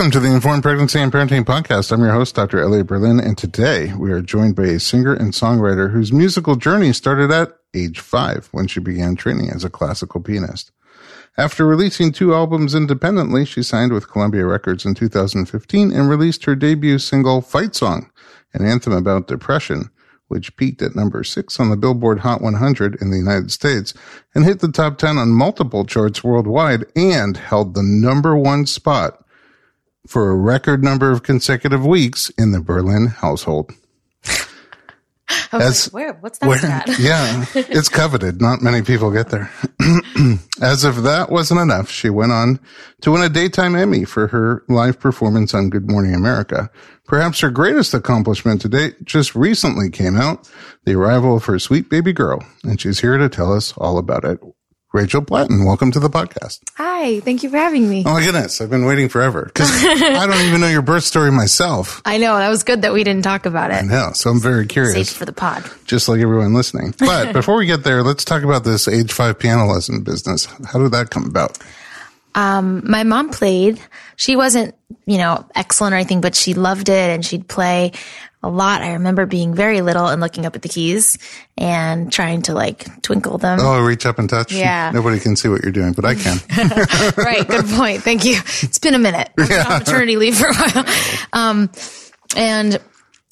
Welcome to the Informed Pregnancy and Parenting Podcast. I'm your host, Dr. Elliot Berlin, and today we are joined by a singer and songwriter whose musical journey started at age 5 when she began training as a classical pianist. After releasing 2 albums independently, she signed with Columbia Records in 2015 and released her debut single, Fight Song, an anthem about depression, which peaked at number 6 on the Billboard Hot 100 in the United States and hit the top 10 on multiple charts worldwide and held the number 1 spot for a record number of consecutive weeks in the Berlin household. I was like, where? What's that stat? Yeah, it's coveted. Not many people get there. As if that wasn't enough, she went on to win a Daytime Emmy for her live performance on Good Morning America. Perhaps her greatest accomplishment to date just recently came out, the arrival of her sweet baby girl, and she's here to tell us all about it. Rachel Platten, welcome to the podcast. Hi, thank you for having me. Oh my goodness, I've been waiting forever because I don't even know your birth story myself. I know, that was good that we didn't talk about it. I know, so I'm very curious. Saved for the pod. Just like everyone listening. But before we get there, let's talk about this age 5 piano lesson business. How did that come about? My mom played. She wasn't, excellent or anything, but she loved it and she'd play a lot. I remember being very little and looking up at the keys and trying to twinkle them. Oh, reach up and touch? Yeah. Nobody can see what you're doing, but I can. Right. Good point. Thank you. It's been a minute. I've been on maternity leave for a while. And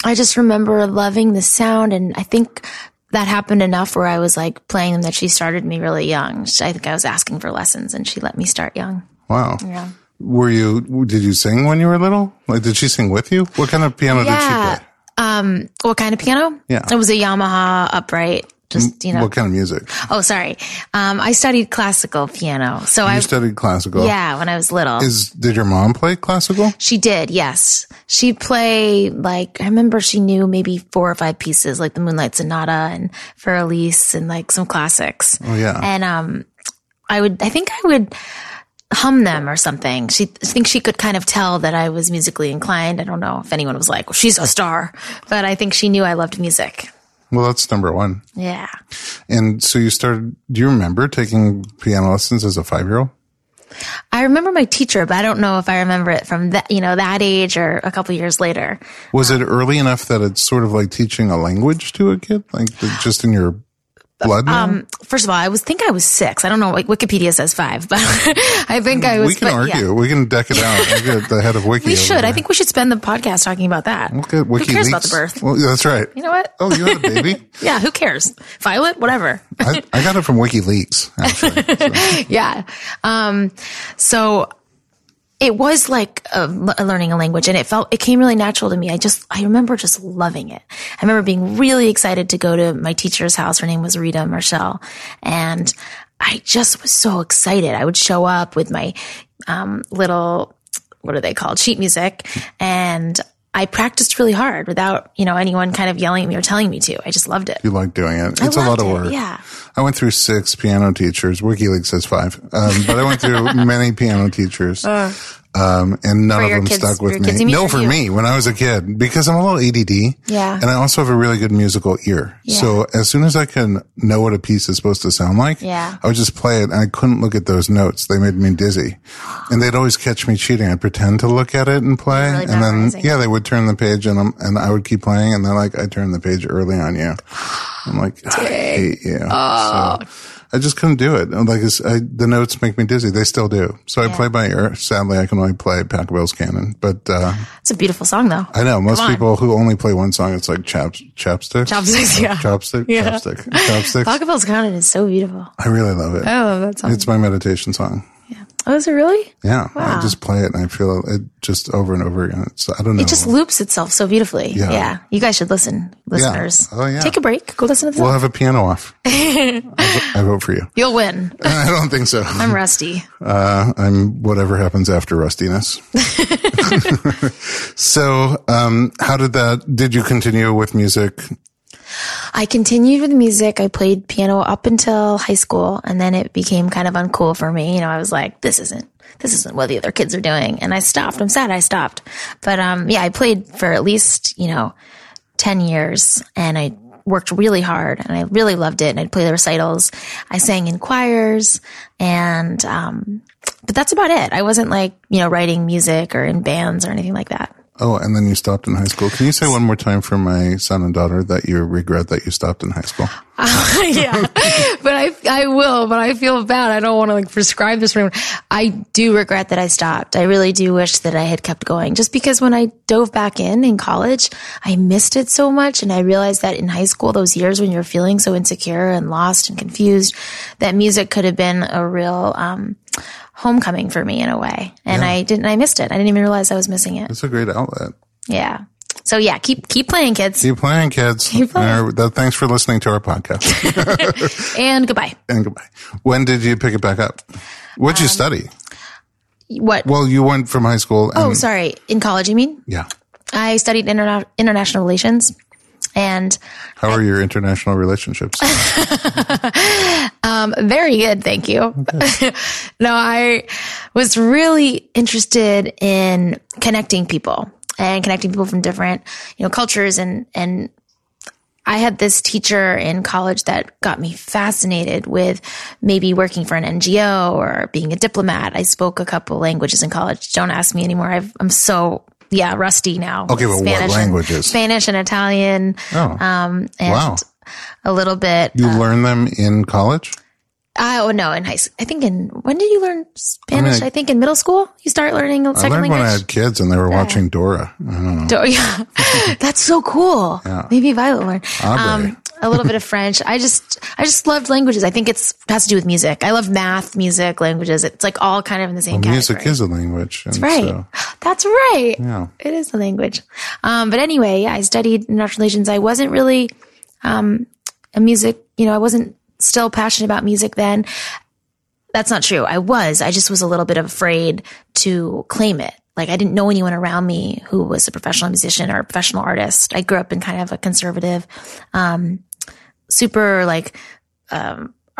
I just remember loving the sound. And I think that happened enough where I was playing them that she started me really young. I think I was asking for lessons and she let me start young. Wow. Yeah. Did you sing when you were little? Did she sing with you? What kind of piano did she play? What kind of piano? Yeah. It was a Yamaha upright. What kind of music? Oh, sorry. I studied classical piano. You studied classical? Yeah, when I was little. Did your mom play classical? She did, yes. She played, I remember she knew maybe 4 or 5 pieces, like the Moonlight Sonata and Für Elise and some classics. Oh, yeah. And, I think I would hum them or something. I think she could kind of tell that I was musically inclined. I don't know if anyone was like, well, she's a star, but I think she knew I loved music. Well, that's number 1. Yeah. And so you started, do you remember taking piano lessons as a 5-year-old? I remember my teacher, but I don't know if I remember it from that, that age or a couple years later. Was it early enough that it's sort of like teaching a language to a kid? Just in your blood? First of all, I think I was 6. I don't know. Wikipedia says 5, but I think I was. We can argue. Yeah. We can deck it out. I get the head of Wiki. We should. I think we should spend the podcast talking about that. Okay, who cares about the birth? Well, that's right. You know what? Oh, you had a baby? Yeah. Who cares? Violet, whatever. I got it from WikiLeaks. Actually, so. Yeah. So it was learning a language, and it came really natural to me. I remember just loving it. I remember being really excited to go to my teacher's house. Her name was Rita Marshall, and I just was so excited. I would show up with my little, what are they called, sheet music, and I practiced really hard without, anyone kind of yelling at me or telling me to. I just loved it. You like doing it. It's a lot of work. Yeah. I went through 6 piano teachers. WikiLeaks says 5. But I went through many piano teachers. And none of them stuck with me. No, for me, when I was a kid, because I'm a little ADD. Yeah. And I also have a really good musical ear. Yeah. So as soon as I can know what a piece is supposed to sound like, I would just play it, and I couldn't look at those notes. They made me dizzy. And they'd always catch me cheating. I'd pretend to look at it and play. Really and then, they would turn the page, and I would keep playing. And they're like, I turned the page early on you. I'm like, I hate you. Oh. So, I just couldn't do it. The notes make me dizzy. They still do. So I play by ear. Sadly, I can only play Pachelbel's Canon. But it's a beautiful song, though. I know. Most people who only play one song, it's like chopsticks. Chopsticks, yeah. Chopsticks. Pachelbel's Canon is so beautiful. I really love it. I love that song. It's my meditation song. Yeah. Oh, is it really? Yeah. Wow. I just play it, and I feel it just over and over again. I don't know. It just loops itself so beautifully. Yeah. You guys should listen, listeners. Yeah. Oh, yeah. Take a break. Go listen to the song. We'll have a piano off. I vote for you. You'll win. I don't think so. I'm rusty. I'm whatever happens after rustiness. So, did you continue with music? I continued with music. I played piano up until high school, and then it became kind of uncool for me. I was like, this isn't what the other kids are doing. And I stopped. I'm sad I stopped. But, I played for at least, 10 years, and I worked really hard and I really loved it. And I'd play the recitals. I sang in choirs and, but that's about it. I wasn't like, you know, writing music or in bands or anything like that. Oh, and then you stopped in high school. Can you say one more time for my son and daughter that you regret that you stopped in high school? Yeah, but I will, but I feel bad. I don't want to like prescribe this for anyone. I do regret that I stopped. I really do wish that I had kept going just because when I dove back in college, I missed it so much. And I realized that in high school, those years when you're feeling so insecure and lost and confused, that music could have been a real, homecoming for me in a way. And yeah. I missed it. I didn't even realize I was missing it. It's a great outlet. Yeah. So yeah, keep playing, kids. Keep playing, kids. Keep playing. Thanks for listening to our podcast. And goodbye. When did you pick it back up? What'd you study? What? Well, you went from high school. And, in college, you mean? Yeah. I studied international relations. And how are your international relationships? Very good. Thank you. Okay. No, I was really interested in connecting people. And connecting people from different, you know, cultures. And I had this teacher in college that got me fascinated with maybe working for an NGO or being a diplomat. I spoke a couple languages in college. Don't ask me anymore. I'm so, rusty now. Okay, but what languages? Spanish and Italian. Oh, and wow. A little bit. You learn them in college? Oh, no, in high school. I think when did you learn Spanish? I think in middle school, you start learning a second language. I learned when I had kids and they were watching Dora. I don't know. Dora, yeah. That's so cool. Yeah. Maybe Violet learned. A little bit of French. I just loved languages. I think has to do with music. I love math, music, languages. It's like all kind of in the same category. Music is a language. That's right. So, that's right. Yeah. It is a language. But anyway, I studied international relations. I wasn't really, a music, I wasn't still passionate about music then. That's not true. I just was a little bit afraid to claim it. Like I didn't know anyone around me who was a professional musician or a professional artist. I grew up in kind of a conservative, super like, not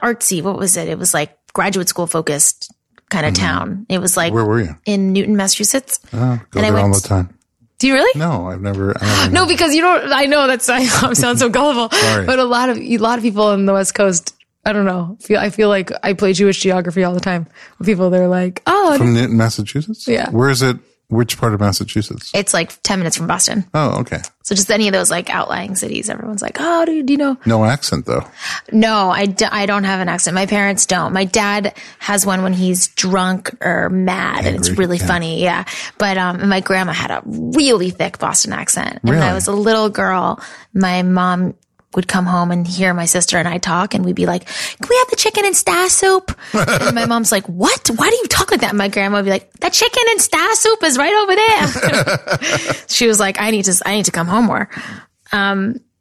artsy. What was it? It was like graduate school focused kind of town. It was like, where were you? In Newton, Massachusetts. I went all the time. Do you really? No, I've never. No, because you don't. I know I sound so gullible, but a lot of people in the West Coast, I don't know. I feel like I play Jewish geography all the time. People, they're like, oh, from Newton, Massachusetts. Yeah, where is it? Which part of Massachusetts? It's like 10 minutes from Boston. Oh, okay. So just any of those like outlying cities, everyone's like, oh, do you know? No accent though. No, I don't have an accent. My parents don't. My dad has one when he's drunk or mad. Angry. And it's really funny. Yeah. But my grandma had a really thick Boston accent. Really? And when I was a little girl, my mom would come home and hear my sister and I talk and we'd be like, can we have the chicken and star soup? And my mom's like, what? Why do you talk like that? And my grandma would be like, that chicken and star soup is right over there. She was like, I need to come home more.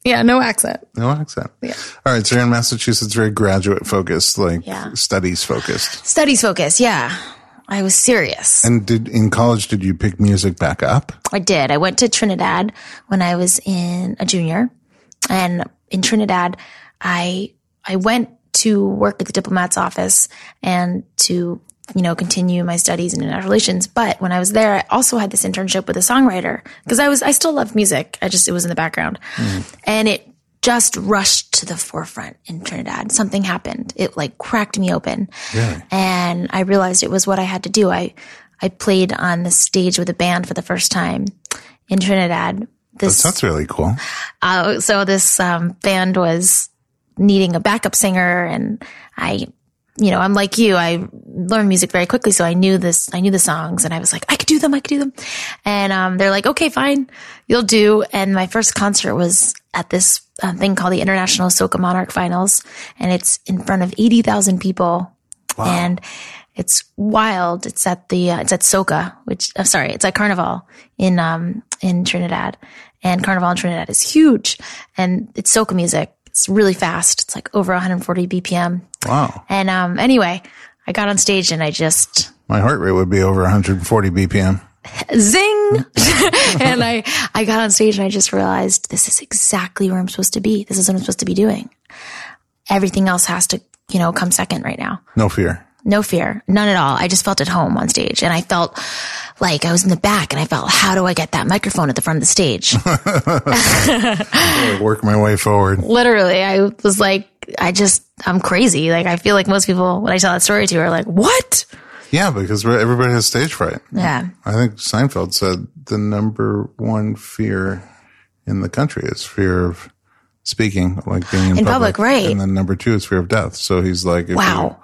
Yeah, no accent. No accent. Yeah. All right. So you're in Massachusetts, very graduate focused, like studies focused. Studies focused. Yeah. I was serious. And in college, did you pick music back up? I did. I went to Trinidad when I was a junior. And in Trinidad, I went to work at the diplomat's office and to, continue my studies in international relations. But when I was there, I also had this internship with a songwriter because I still loved music. It was in the background and it just rushed to the forefront in Trinidad. Something happened. It like cracked me open. Really? And I realized it was what I had to do. I played on the stage with a band for the first time in Trinidad. That sounds really cool. So this band was needing a backup singer, and I'm like you. I learned music very quickly, so I knew the songs, and I was like, I could do them. And they're like, okay, fine, you'll do. And my first concert was at this thing called the International Soca Monarch Finals, and it's in front of 80,000 people. Wow. And it's wild. It's at Soca, it's at Carnival in Trinidad, and Carnival in Trinidad is huge, and it's soca music. It's really fast. It's like over 140 BPM. Wow. And, anyway, I got on stage and my heart rate would be over 140 BPM. Zing. And I got on stage and I just realized this is exactly where I'm supposed to be. This is what I'm supposed to be doing. Everything else has to, come second right now. No fear. No fear. None at all. I just felt at home on stage. And I felt like I was in the back, and I felt, how do I get that microphone at the front of the stage? I work my way forward. Literally. I was like, I'm crazy. Like, I feel like most people, when I tell that story to, are like, what? Yeah, because everybody has stage fright. Yeah. I think Seinfeld said the number one fear in the country is fear of speaking, like being in public. Right. And then number two is fear of death. So he's like, wow.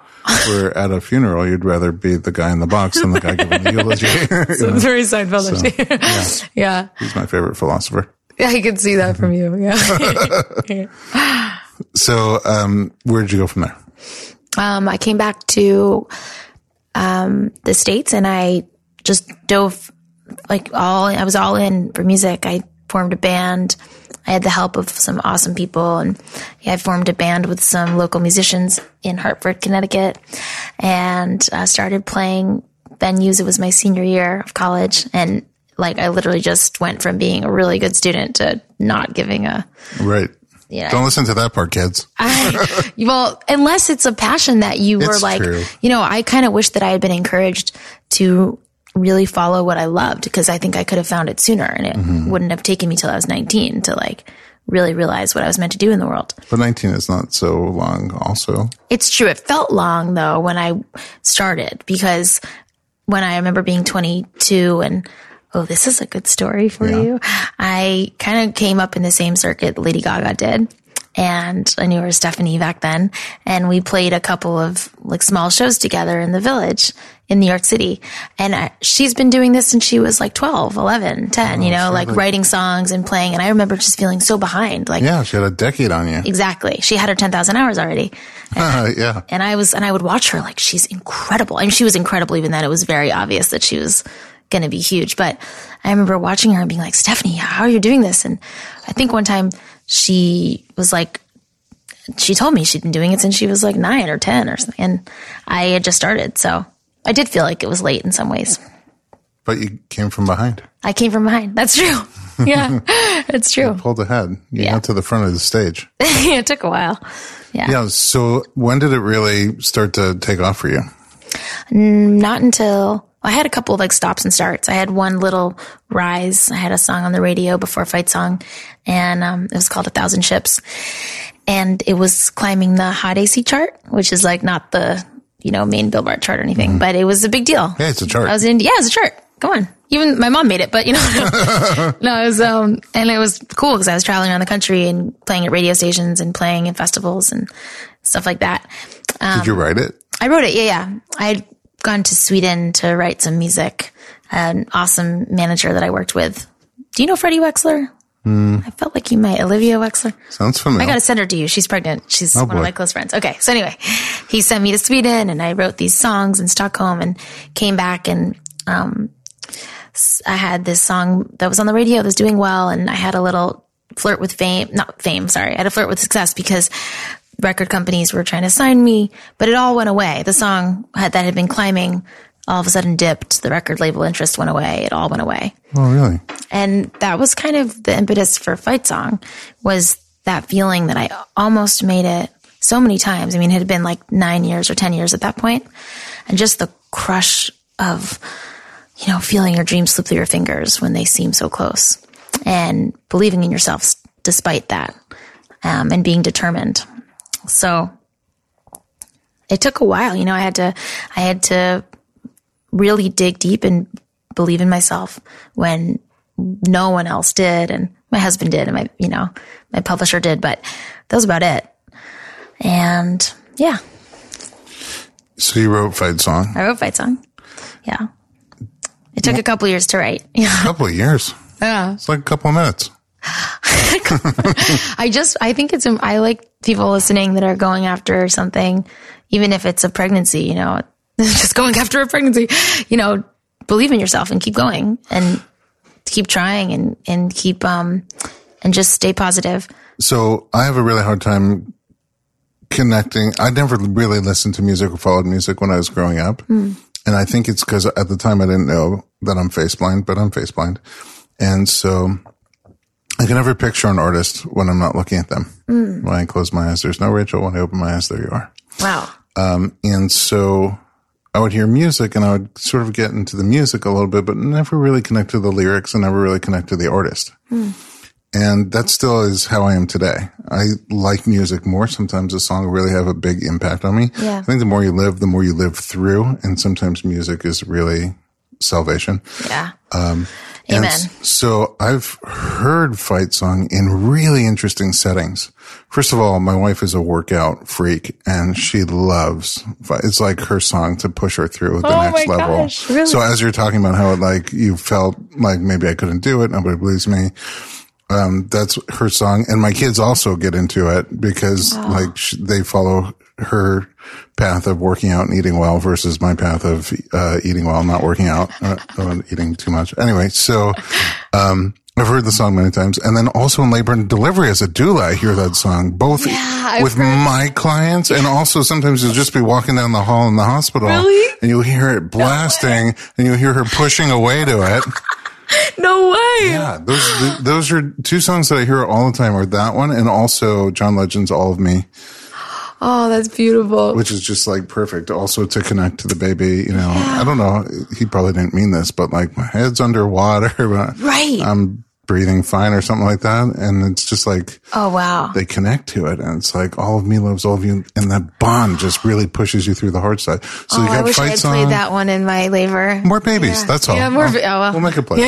We're at a funeral, you'd rather be the guy in the box than the guy giving the eulogy. It's very Seinfeld. So, yeah. He's my favorite philosopher. Yeah, I could see that from you. Yeah. So, where did you go from there? I came back to the States, and I just dove I was all in for music. I formed a band. I had the help of some awesome people, and I formed a band with some local musicians in Hartford, Connecticut, and started playing venues. It was my senior year of college, and I literally just went from being a really good student to not giving a... Right. You know, don't listen to that part, kids. Unless it's a passion that you were true. I kind of wish that I had been encouraged to really follow what I loved, because I think I could have found it sooner, and it wouldn't have taken me till I was 19 to really realize what I was meant to do in the world. But 19 is not so long also. It's true. It felt long though when I started, because when I remember being 22 and this is a good story for you. I kind of came up in the same circuit Lady Gaga did. And I knew her, Stephanie, back then. And we played a couple of small shows together in the Village in New York City. And she's been doing this since she was 12, 11, 10, writing songs and playing. And I remember just feeling so behind. Yeah, she had a decade on you. Exactly. She had her 10,000 hours already. And, yeah. And I would watch her, she's incredible. I mean, she was incredible even then. It was very obvious that she was going to be huge. But I remember watching her and being like, Stephanie, how are you doing this? And I think one time, she was she told me she'd been doing it since she was 9 or 10 or something. And I had just started. So I did feel like it was late in some ways. But you came from behind. I came from behind. That's true. Yeah, it's true. You pulled ahead. You got to the front of the stage. It took a while. Yeah. Yeah. So when did it really start to take off for you? Not until... I had a couple of stops and starts. I had one little rise. I had a song on the radio before Fight Song, and it was called 1,000 Ships. And it was climbing the Hot AC chart, which is not the, main Billboard chart or anything, but it was a big deal. Yeah, it's a chart. It's a chart. Come on. Even my mom made it, but no, it was, and it was cool because I was traveling around the country and playing at radio stations and playing in festivals and stuff like that. Did you write it? I wrote it. Yeah. I gone to Sweden to write some music. An awesome manager that I worked with. Do you know Freddie Wexler? I felt like you might. Olivia Wexler. Sounds familiar. I got to send her to you. She's pregnant. She's one of my close friends. Okay. So anyway, he sent me to Sweden, and I wrote these songs in Stockholm and came back, and I had this song that was on the radio that was doing well, and I had a little flirt with I had a flirt with success because record companies were trying to sign me, but it all went away. The song that had been climbing all of a sudden dipped. The record label interest went away. It all went away. Oh, really? And that was kind of the impetus for Fight Song, was that feeling that I almost made it so many times. I mean, it had been 9 years or 10 years at that point. And just the crush of, feeling your dreams slip through your fingers when they seem so close, and believing in yourself despite that, and being determined. So it took a while, I had to really dig deep and believe in myself when no one else did. And my husband did, and my publisher did, but that was about it. And yeah. So you wrote Fight Song. I wrote Fight Song. Yeah. It took a couple years to write. A couple of years. Yeah. It's a couple of minutes. I think it's, I like people listening that are going after something, even if it's a pregnancy, just going after a pregnancy, believe in yourself and keep going and keep trying and keep, and just stay positive. So I have a really hard time connecting. I never really listened to music or followed music when I was growing up. And I think it's because at the time I didn't know that I'm face blind, but I'm face blind. And so I can never picture an artist when I'm not looking at them. When I close my eyes, there's no Rachel. When I open my eyes, there you are. Wow. And so I would hear music and I would sort of get into the music a little bit, but never really connect to the lyrics and never really connect to the artist. And that still is how I am today. I like music more. Sometimes a song will really have a big impact on me. Yeah. I think the more you live, the more you live through. And sometimes music is really salvation. Yeah. Amen. And so I've heard Fight Song in really interesting settings. First of all, my wife is a workout freak and she loves Fight. It's like her song to push her through the next level. Gosh, really? So as you're talking about how it like you felt like maybe I couldn't do it, nobody believes me. That's her song. And my kids also get into it because like they follow her path of working out and eating well versus my path of, eating well, not working out, eating too much. Anyway, so, I've heard the song many times. And then also in labor and delivery as a doula, I hear that song both with my clients and also sometimes you'll just be walking down the hall in the hospital and you'll hear it blasting and you'll hear her pushing away to it. No way. Yeah. Those are two songs that I hear all the time are that one and also John Legend's All of Me. Oh, that's beautiful. Which is just like perfect also to connect to the baby, you know. Yeah. I don't know. He probably didn't mean this, but like my head's underwater, but I'm breathing fine or something like that. And it's just like, oh, wow. They connect to it. And it's like all of me loves all of you. And that bond just really pushes you through the hard side. So you got Fight Song. I played that one in my labor. More babies. Yeah. That's all. Yeah, more. We'll make a play.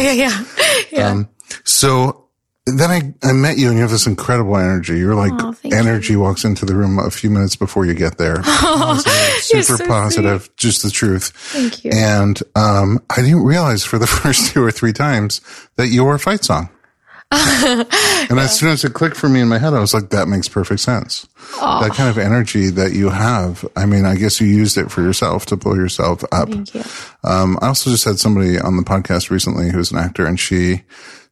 Yeah. So then I met you and you have this incredible energy. You're like energy walks into the room a few minutes before you get there. Super so positive, sweet. Just the truth. Thank you. And I didn't realize for the first 2 or 3 times that you were a Fight Song. And as soon as it clicked for me in my head, I was like, that makes perfect sense. That kind of energy that you have. I mean, I guess you used it for yourself to blow yourself up. Thank you. I also just had somebody on the podcast recently who's an actor and she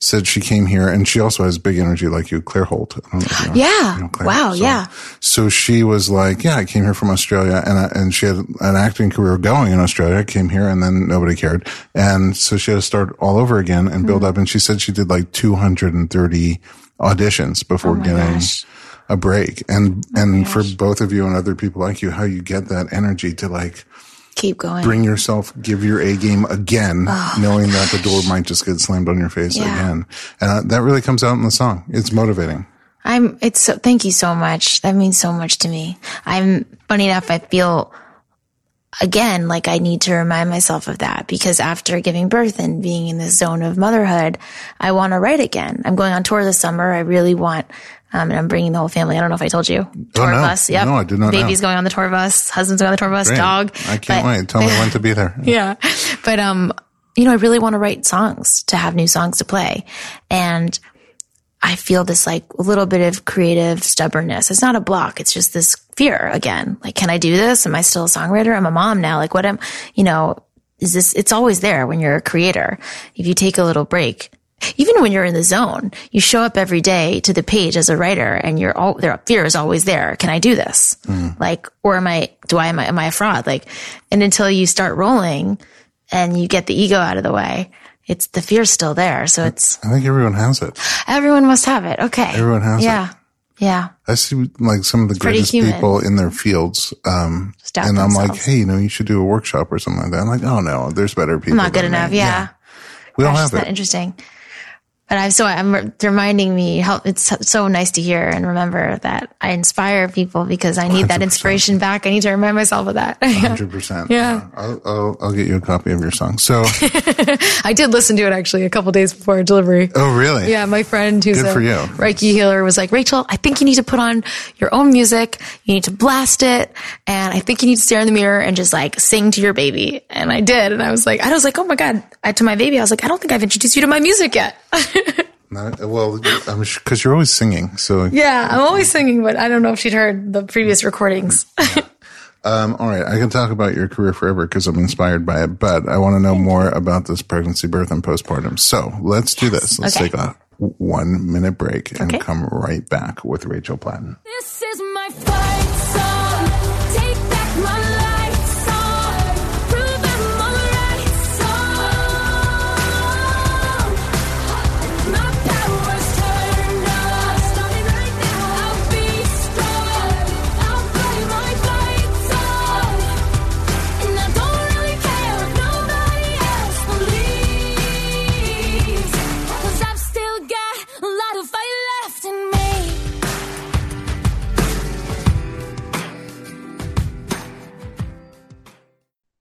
said she came here and she also has big energy like you, Claire Holt. I don't know if you know, you know Claire. Wow. So, yeah. So she was like, I came here from Australia and she had an acting career going in Australia. I came here and then nobody cared. And so she had to start all over again and build up. And she said she did like 230 auditions before getting a break. And for both of you and other people like you, how you get that energy to like, keep going. Bring yourself, give your A game again, knowing that the door might just get slammed on your face again. That really comes out in the song. It's motivating. Thank you so much. That means so much to me. Funny enough, I feel again like I need to remind myself of that because after giving birth and being in this zone of motherhood, I want to write again. I'm going on tour this summer. I really want. And I'm bringing the whole family. I don't know if I told you. Tour bus. Yep. No, I did not. Baby's going on the tour bus. Husband's going on the tour bus. Great. Dog. I can't wait. Tell me when to be there. Yeah. But, you know, I really want to write songs to have new songs to play. And I feel this like a little bit of creative stubbornness. It's not a block. It's just this fear again. Like, can I do this? Am I still a songwriter? I'm a mom now. Like, what am, you know, is this, it's always there when you're a creator. If you take a little break. Even when you're in the zone, you show up every day to the page as a writer and their fear is always there. Can I do this? Like, or am I a fraud? Like, and until you start rolling and you get the ego out of the way, the fear's still there. So I think everyone has it. Everyone must have it. Okay. Everyone has it. Yeah. I see like some of the greatest people in their fields. And I'm like, hey, you know, you should do a workshop or something like that. I'm like, oh no, there's better people. I'm not good enough. Yeah. We all have it. That's interesting. But I'm reminding me how it's so nice to hear and remember that I inspire people because I need 100%. That inspiration back. I need to remind myself of that. 100%. Yeah. I'll get you a copy of your song. So I did listen to it actually a couple days before delivery. Oh, really? Yeah. My friend who's a Reiki healer was like, Rachel, I think you need to put on your own music. You need to blast it. And I think you need to stare in the mirror and just like sing to your baby. And I did. And I was like, oh my God, to my baby. I was like, I don't think I've introduced you to my music yet. Because you're always singing. So yeah, I'm always singing, but I don't know if she'd heard the previous recordings. All right, I can talk about your career forever because I'm inspired by it, but I want to know more about this pregnancy, birth, and postpartum. So let's do this. Let's take a 1-minute break and come right back with Rachel Platten. This is my fight song. Take back my life.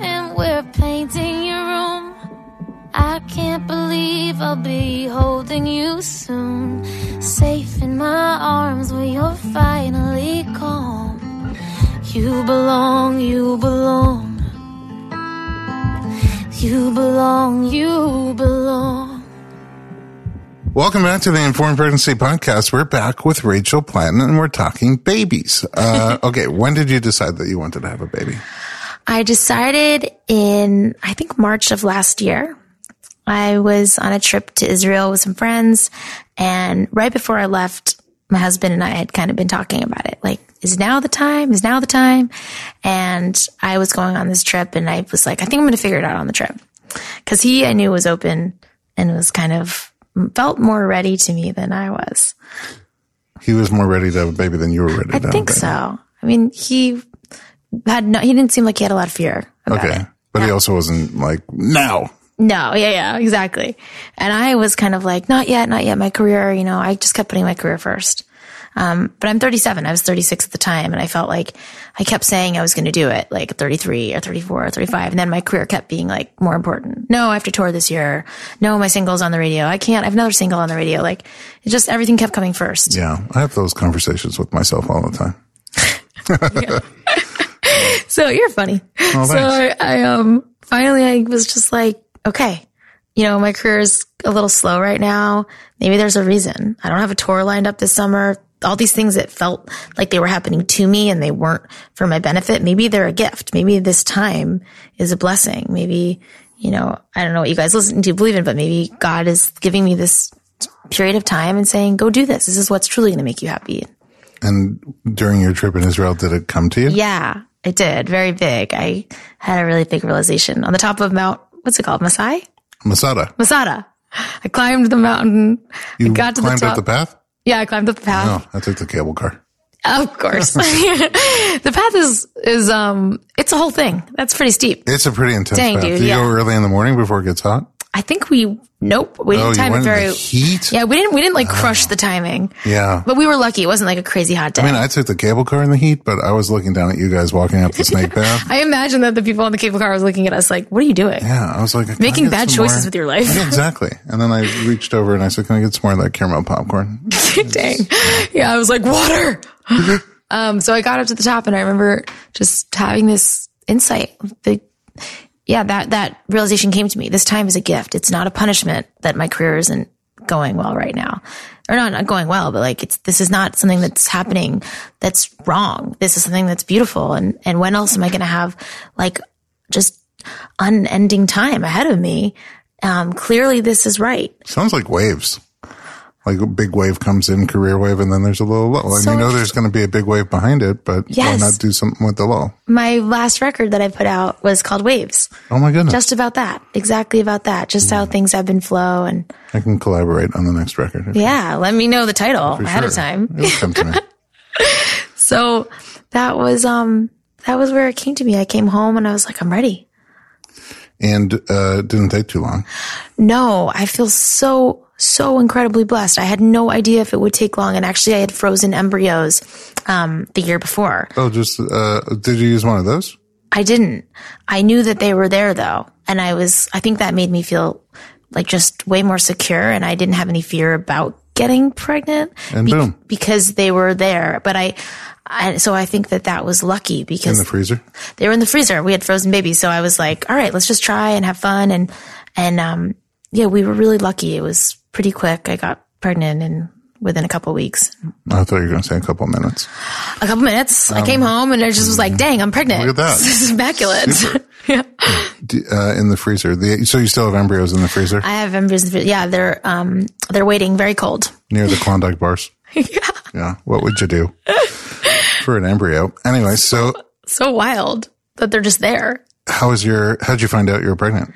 and we're painting your room. I can't believe I'll be holding you soon. Safe in my arms where you're finally calm. You belong, you belong. You belong, you belong. Welcome back to the Informed Pregnancy Podcast. We're back with Rachel Platten, and we're talking babies. Okay, when did you decide that you wanted to have a baby? I decided in, I think, March of last year. I was on a trip to Israel with some friends, and right before I left, my husband and I had kind of been talking about it, like, is now the time? Is now the time? And I was going on this trip, and I was like, I think I'm going to figure it out on the trip. Because he, I knew, was open and was kind of felt more ready to me than I was. He was more ready to have a baby than you were ready to have a baby. I think so. I mean, he didn't seem like he had a lot of fear about it. But no. He also wasn't like, now. No, yeah, exactly. And I was kind of like, not yet. My career, you know, I just kept putting my career first. But I'm 37. I was 36 at the time. And I felt like I kept saying I was going to do it like 33 or 34 or 35. And then my career kept being like more important. No, I have to tour this year. No, my single's on the radio. I have another single on the radio. Like it just, everything kept coming first. Yeah. I have those conversations with myself all the time. So you're funny. Oh, so I finally was just like, okay, you know, my career is a little slow right now. Maybe there's a reason. I don't have a tour lined up this summer. All these things that felt like they were happening to me and they weren't for my benefit. Maybe they're a gift. Maybe this time is a blessing. Maybe, you know, I don't know what you guys listen to, believe in, but maybe God is giving me this period of time and saying, go do this. This is what's truly going to make you happy. And during your trip in Israel, did it come to you? Yeah, it did. Very big. I had a really big realization on the top of Mount, what's it called? Masada. I climbed the mountain. You got to the top. Climbed up the path? Yeah, I climbed up the path. No, I took the cable car. Of course. The path is it's a whole thing. That's pretty steep. It's a pretty intense path. Dude, Do you go early in the morning before it gets hot? I think we didn't time it very. Heat? Yeah, we didn't like crush the timing. Yeah, but we were lucky. It wasn't like a crazy hot day. I mean, I took the cable car in the heat, but I was looking down at you guys walking up the snake path. I imagine that the people on the cable car was looking at us like, "What are you doing?" Yeah, I was like, making bad choices with your life. Yeah, exactly. And then I reached over and I said, "Can I get some more of that caramel popcorn?" Dang. Yeah, I was like, "Water." So I got up to the top, and I remember just having this insight. Yeah, that realization came to me. This time is a gift. It's not a punishment that my career isn't going well right now. Or not going well, but like this is not something that's happening that's wrong. This is something that's beautiful. And when else am I going to have like just unending time ahead of me? Clearly this is right. Sounds like waves. Like a big wave comes in, career wave, and then there's a little lull. And so, you know there's going to be a big wave behind it, but why not do something with the lull? My last record that I put out was called Waves. Oh, my goodness. Just about that. Exactly about that. Just how things ebb and flow. And I can collaborate on the next record. Yeah, let me know the title ahead of time. It'll come to me. So that was where it came to me. I came home, and I was like, I'm ready. And it didn't take too long. No, I feel so incredibly blessed. I had no idea if it would take long. And actually, I had frozen embryos the year before. Oh, just did you use one of those? I didn't. I knew that they were there, though. And I think that made me feel like just way more secure. And I didn't have any fear about getting pregnant. And boom. Because they were there. But so I think that was lucky because. In the freezer? They were in the freezer. We had frozen babies. So I was like, all right, let's just try and have fun. And yeah, we were really lucky. It was pretty quick. I got pregnant and within a couple weeks. I thought you were going to say a couple minutes. A couple minutes. I came home and I just was like, dang, I'm pregnant. Look at that. This is immaculate. Yeah. In the freezer. So you still have embryos in the freezer? I have embryos in the freezer. Yeah, they're waiting, very cold. Near the Klondike bars. Yeah. Yeah. What would you do for an embryo? Anyway, so wild that they're just there. How'd you find out you were pregnant?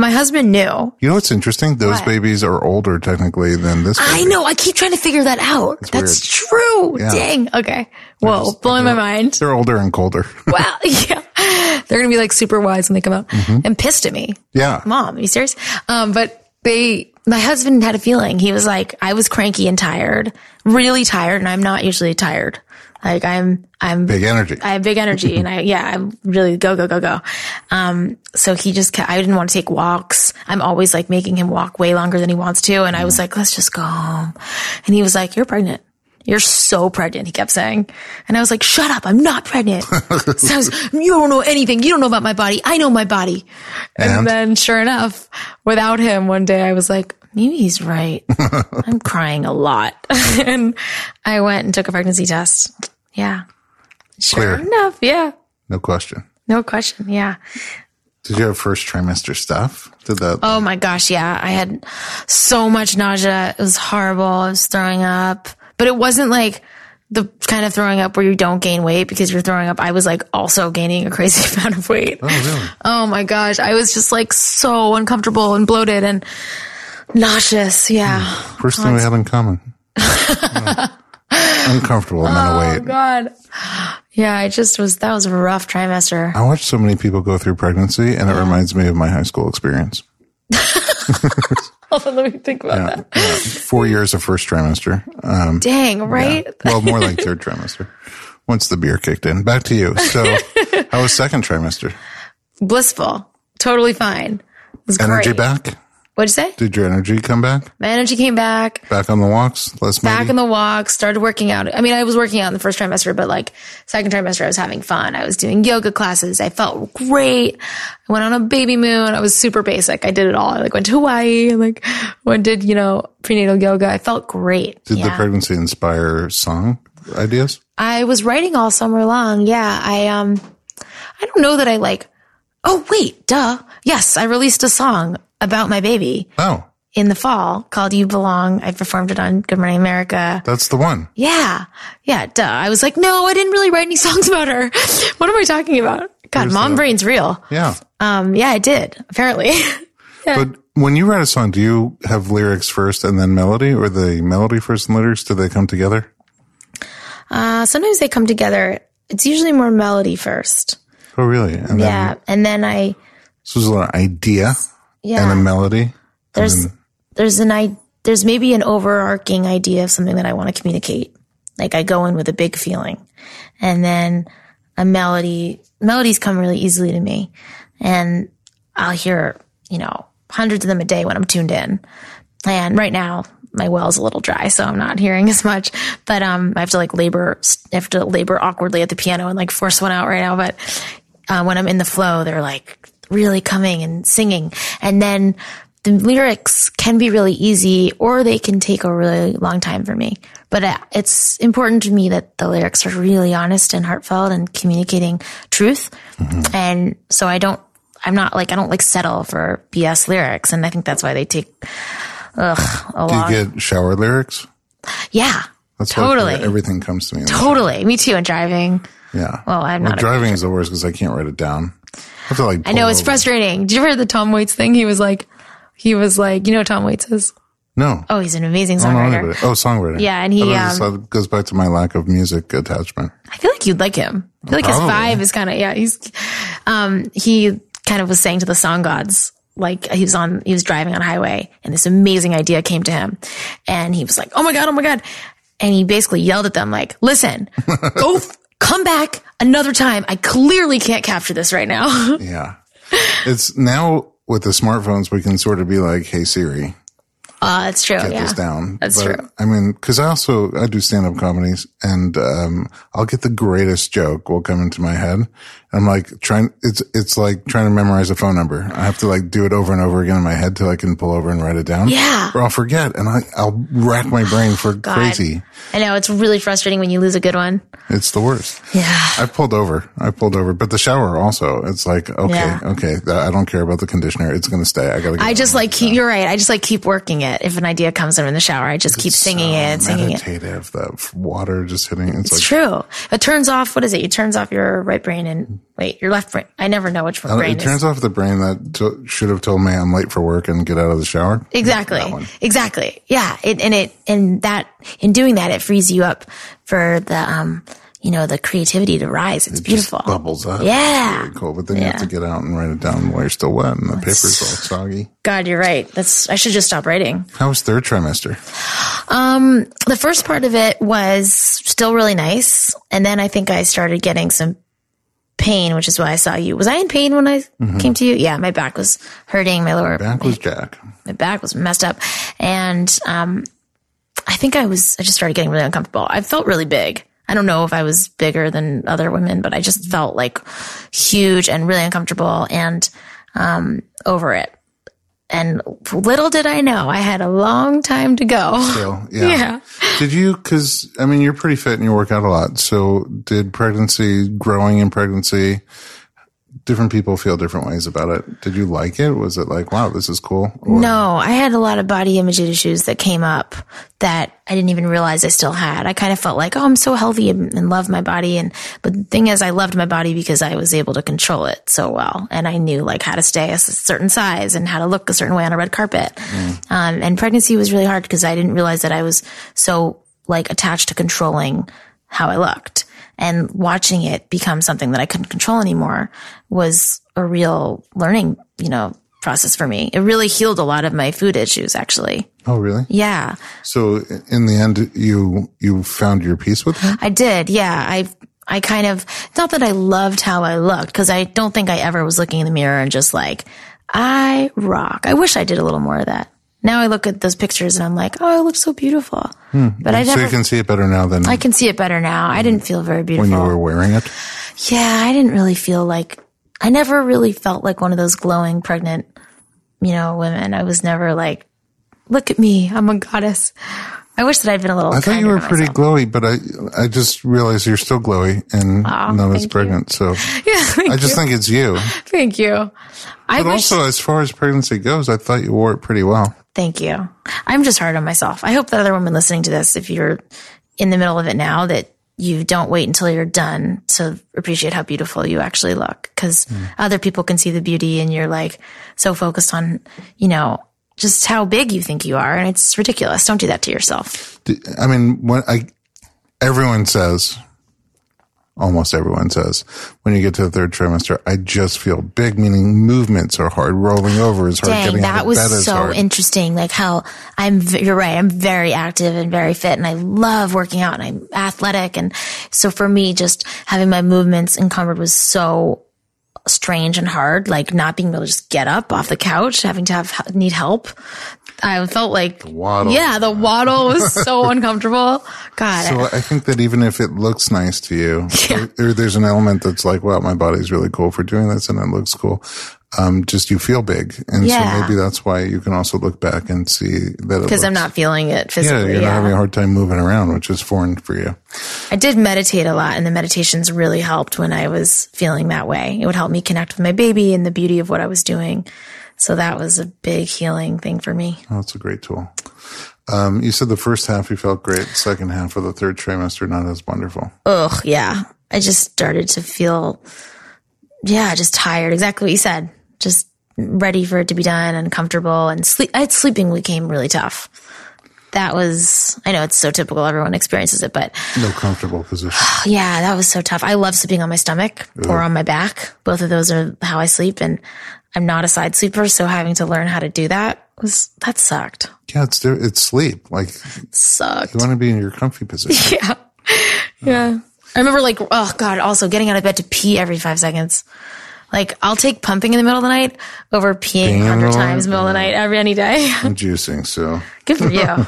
My husband knew. You know what's interesting? Those babies are older technically than this baby. I know. I keep trying to figure that out. That's true. Yeah. Dang. Okay. Whoa. Blowing my mind. They're older and colder. Wow. Yeah. They're going to be like super wise when they come out and pissed at me. Yeah. Mom, are you serious? But my husband had a feeling. He was like, I was cranky and tired, really tired. And I'm not usually tired. Like I'm big energy. I have big energy and I'm really go. So he I didn't want to take walks. I'm always like making him walk way longer than he wants to. And I was like, let's just go home. And he was like, you're pregnant. You're so pregnant, he kept saying. And I was like, shut up. I'm not pregnant. You don't know anything. You don't know about my body. I know my body. And then sure enough, without him one day, I was like, maybe he's right. I'm crying a lot. And I went and took a pregnancy test. Yeah. Sure enough. Yeah. No question. Yeah. Did you have first trimester stuff? Oh my gosh. Yeah. I had so much nausea. It was horrible. I was throwing up, but it wasn't like the kind of throwing up where you don't gain weight because you're throwing up. I was like also gaining a crazy amount of weight. Oh, really? Oh my gosh. I was just like so uncomfortable and bloated and nauseous. Yeah. First thing we have in common. Uncomfortable amount of weight. Oh God. Yeah. That was a rough trimester. I watched so many people go through pregnancy and it reminds me of my high school experience. Hold on, let me think about that. Yeah. 4 years of first trimester. Dang, right? Yeah. Well, more like third trimester. Once the beer kicked in. Back to you. So how was second trimester? Blissful. Totally fine. It was energy great. Back? What'd you say? Did your energy come back? My energy came back. Back on the walks? Back on the walks. Started working out. I mean, I was working out in the first trimester, but like second trimester, I was having fun. I was doing yoga classes. I felt great. I went on a baby moon. I was super basic. I did it all. I like went to Hawaii and like did, prenatal yoga. I felt great. Did the pregnancy inspire song ideas? I was writing all summer long. Yeah. I don't know that I Yes. I released a song about my baby. Oh. In the fall called You Belong. I performed it on Good Morning America. That's the one. Yeah. Yeah. Duh. I was like, no, I didn't really write any songs about her. What am I talking about? God, brain's real. Yeah. Yeah, I did apparently. Yeah. But when you write a song, do you have lyrics first and then melody or the melody first and lyrics? Do they come together? Sometimes they come together. It's usually more melody first. Oh, really? And so there's an idea. Yeah. And a melody. There's maybe an overarching idea of something that I want to communicate. Like I go in with a big feeling and then a melody, melodies come really easily to me and I'll hear, hundreds of them a day when I'm tuned in. And right now my well's a little dry, so I'm not hearing as much, but, I have to labor awkwardly at the piano and like force one out right now. But, when I'm in the flow, they're like really coming and singing. And then the lyrics can be really easy or they can take a really long time for me. But it's important to me that the lyrics are really honest and heartfelt and communicating truth. Mm-hmm. And so I don't like settle for BS lyrics. And I think that's why they take a long. Do you get shower lyrics? Yeah. That's totally. Everything comes to me. Totally. Me too. And driving. Yeah. Well, driving is the worst because I can't write it down. I know it's frustrating. Did you ever hear the Tom Waits thing? He was like, you know, who Tom Waits is? No. Oh, he's an amazing songwriter. Songwriter. Yeah, and that goes back to my lack of music attachment. I feel like you'd like him. I feel like his vibe is kind of He's, he kind of was saying to the song gods, like he was driving on a highway, and this amazing idea came to him, and he was like, oh my god, and he basically yelled at them like, listen, come back another time. I clearly can't capture this right now. Yeah. It's now with the smartphones, we can sort of be like, hey, Siri. That's true. Get this down. That's true. I mean, cause I do stand up comedies and, I'll get the greatest joke will come into my head I'm like trying, it's like trying to memorize a phone number. I have to like do it over and over again in my head till I can pull over and write it down. Yeah. Or I'll forget and I'll rack my brain for crazy. I know. It's really frustrating when you lose a good one. It's the worst. Yeah. I pulled over, but the shower also, it's like, okay. I don't care about the conditioner. It's going to stay. I got to. You're right. I just like keep working it. If an idea comes in the shower, I just keep singing it and singing it. Meditative, that water just hitting. It's true. It turns off. What is it? It turns off your right brain and. Wait, your left brain. I never know which brain it is. It turns off the brain that should have told me I'm late for work and get out of the shower. Exactly. Yeah. In doing that, it frees you up for the, the creativity to rise. It's beautiful. It just bubbles up. Yeah. It's really cool. But then you have to get out and write it down while you're still wet and the paper's all soggy. God, you're right. I should just stop writing. How was third trimester? The first part of it was still really nice. And then I think I started getting some pain, which is why I saw you. Was I in pain when I came to you? Yeah, my back was hurting. My back was messed up. And I think I just started getting really uncomfortable. I felt really big. I don't know if I was bigger than other women, but I just felt like huge and really uncomfortable and over it. And little did I know, I had a long time to go. Did you, because, I mean, you're pretty fit and you work out a lot. So did growing in pregnancy, different people feel different ways about it. Did you like it? Was it like, wow, this is cool? Or? No, I had a lot of body image issues that came up that I didn't even realize I still had. I kind of felt like, oh, I'm so healthy and love my body. But the thing is, I loved my body because I was able to control it so well. And I knew like how to stay a certain size and how to look a certain way on a red carpet. And pregnancy was really hard because I didn't realize that I was so like attached to controlling how I looked. And watching it become something that I couldn't control anymore was a real learning, process for me. It really healed a lot of my food issues, actually. Oh, really? Yeah. So in the end, you found your peace with it? I did. Yeah. I kind of, not that I loved how I looked, because I don't think I ever was looking in the mirror and just like, I rock. I wish I did a little more of that. Now I look at those pictures and I'm like, oh, I look so beautiful. But so you can see it better now than I can see it better now. I didn't feel very beautiful when you were wearing it. Yeah, I didn't really feel like I never really felt like one of those glowing pregnant, women. I was never like, look at me, I'm a goddess. I wish that I'd been a little. I thought you were pretty glowy, but I just realized you're still glowy and not as pregnant. So I just think it's you. Thank you. But also, as far as pregnancy goes, I thought you wore it pretty well. Thank you. I'm just hard on myself. I hope that other women listening to this, if you're in the middle of it now, that you don't wait until you're done to appreciate how beautiful you actually look, because other people can see the beauty and you're like so focused on, just how big you think you are. And it's ridiculous. Don't do that to yourself. I mean, almost everyone says, when you get to the third trimester, I just feel big, meaning movements are hard. Rolling over is hard. Getting out of bed is hard. That was so interesting. Like how you're right. I'm very active and very fit and I love working out and I'm athletic. And so for me, just having my movements encumbered was so strange and hard. Like not being able to just get up off the couch, having to need help. I felt like the waddle was so uncomfortable. God. So I think that even if it looks nice to you, there's an element that's like, wow, my body's really cool for doing this and it looks cool. Just you feel big. And so maybe that's why you can also look back and see that. Because I'm not feeling it physically. Yeah, you're not having a hard time moving around, which is foreign for you. I did meditate a lot and the meditations really helped when I was feeling that way. It would help me connect with my baby and the beauty of what I was doing. So that was a big healing thing for me. Oh, it's a great tool. You said the first half you felt great. Second half of the third trimester, not as wonderful. Ugh, yeah. I just started to feel, just tired. Exactly what you said. Just ready for it to be done and comfortable. And sleeping became really tough. That was, I know it's so typical. Everyone experiences it, but. No comfortable position. Yeah, that was so tough. I love sleeping on my stomach or on my back. Both of those are how I sleep. And I'm not a side sleeper, so having to learn how to do that that sucked. Yeah, it's sleep. Like it sucked. You want to be in your comfy position. Yeah. Yeah. I remember like, oh God, also getting out of bed to pee every 5 seconds. Like I'll take pumping in the middle of the night over peeing 100 times in the middle of the night any day. I'm juicing, so. Good for you.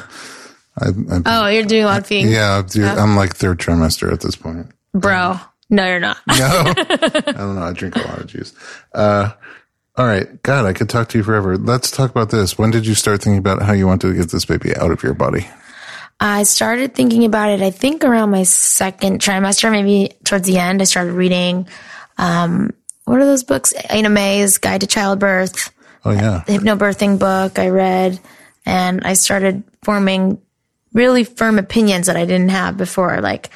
You're doing a lot of peeing. Yeah, I'm like third trimester at this point. Bro. No, you're not. No. I don't know. I drink a lot of juice. All right. God, I could talk to you forever. Let's talk about this. When did you start thinking about how you wanted to get this baby out of your body? I started thinking about it, I think, around my second trimester, maybe towards the end. I started reading, what are those books? Ina May's Guide to Childbirth. Oh, yeah. The hypnobirthing book I read. And I started forming really firm opinions that I didn't have before. Like,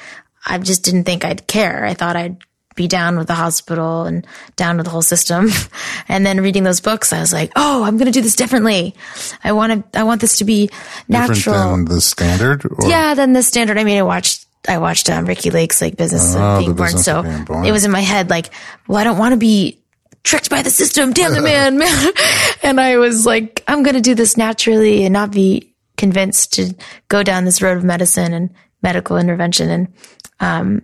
I just didn't think I'd care. I thought I'd be down with the hospital and down with the whole system. And then reading those books, I was like, oh, I'm going to do this differently. I want this to be natural. Different than the standard? Or? Yeah, than the standard. I mean, I watched WikiLeaks, like Business of Being Born. So it was in my head like, well, I don't want to be tricked by the system. Damn the man. And I was like, I'm going to do this naturally and not be convinced to go down this road of medicine and medical intervention. And,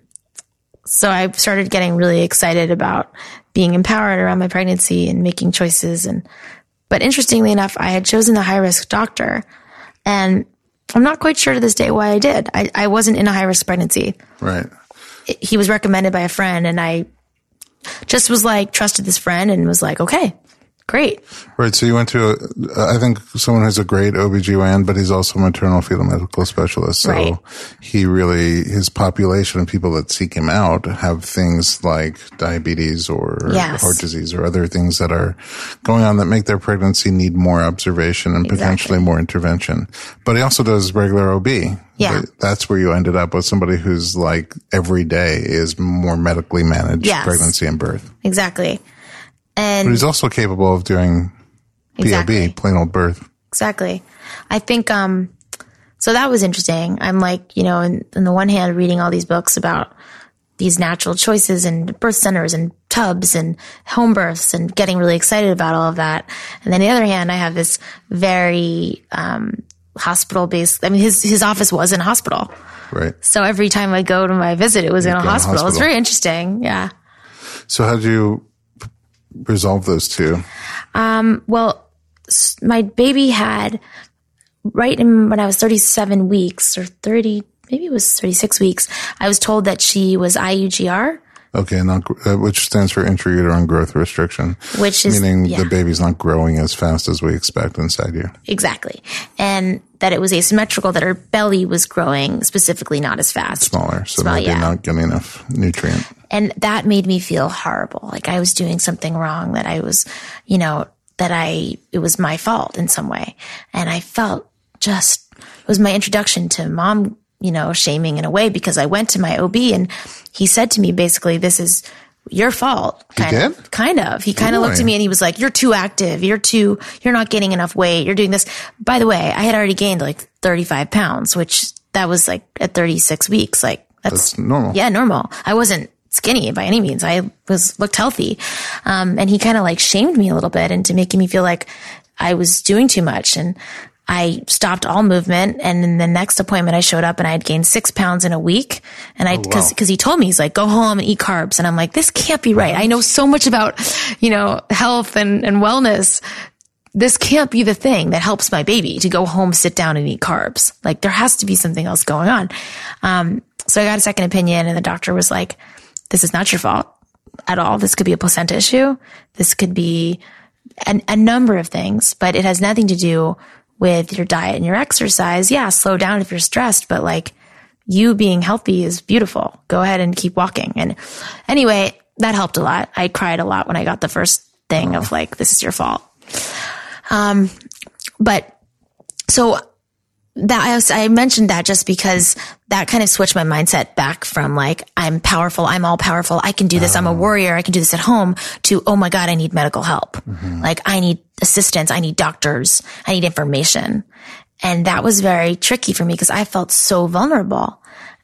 so I started getting really excited about being empowered around my pregnancy and making choices. But interestingly enough, I had chosen the high risk doctor, and I'm not quite sure to this day why I did. I wasn't in a high risk pregnancy. Right. He was recommended by a friend, and I just was like, trusted this friend and was like, okay, great. Right. So you went to I think someone who's a great OBGYN, but he's also a maternal fetal medical specialist. So right. He really, his population of people that seek him out have things like diabetes or heart disease or other things that are going on that make their pregnancy need more observation and potentially more intervention. But he also does regular OB. Yeah. That's where you ended up with somebody who's like every day is more medically managed pregnancy and birth. Exactly. But he's also capable of doing POB, plain old birth. Exactly. I think, so that was interesting. I'm like, you know, on the one hand, reading all these books about these natural choices and birth centers and tubs and home births and getting really excited about all of that. And then the other hand, I have this very, hospital-based, I mean, his office was in a hospital. Right. So every time I go to my visit, it was in a hospital. It's very interesting. Yeah. So how do you resolve those two? Well, my baby had when I was 37 weeks or 30, maybe it was 36 weeks, I was told that she was IUGR. Okay, which stands for intrauterine growth restriction, which is meaning the baby's not growing as fast as we expect inside you. Exactly, and that it was asymmetrical; that her belly was growing specifically not as fast, smaller, so maybe not getting enough nutrient. And that made me feel horrible, like I was doing something wrong. That I was, you know, it was my fault in some way, and I felt it was my introduction to mom, you know, shaming in a way, because I went to my OB and he said to me basically, this is your fault. He kind of looked at me and he was like, you're too active. You're not gaining enough weight. You're doing this. By the way, I had already gained like 35 pounds, which that was like at 36 weeks. Like that's normal. Yeah. Normal. I wasn't skinny by any means. I looked healthy. And he kind of like shamed me a little bit into making me feel like I was doing too much. And I stopped all movement, and in the next appointment I showed up and I had gained 6 pounds in a week. And cause he told me, he's like, go home and eat carbs. And I'm like, this can't be right. I know so much about, you know, health and wellness. This can't be the thing that helps my baby to go home, sit down and eat carbs. Like there has to be something else going on. So I got a second opinion, and the doctor was like, this is not your fault at all. This could be a placenta issue. This could be a number of things, but it has nothing to do with your diet and your exercise. Yeah, slow down if you're stressed, but like you being healthy is beautiful. Go ahead and keep walking. And anyway, that helped a lot. I cried a lot when I got the first thing of like, this is your fault. But so that I mentioned that just because that kind of switched my mindset back from like, I'm powerful. I'm all powerful. I can do this. I'm a warrior. I can do this at home, to, oh my God, I need medical help. Mm-hmm. Like I need assistance. I need doctors. I need information. And that was very tricky for me because I felt so vulnerable,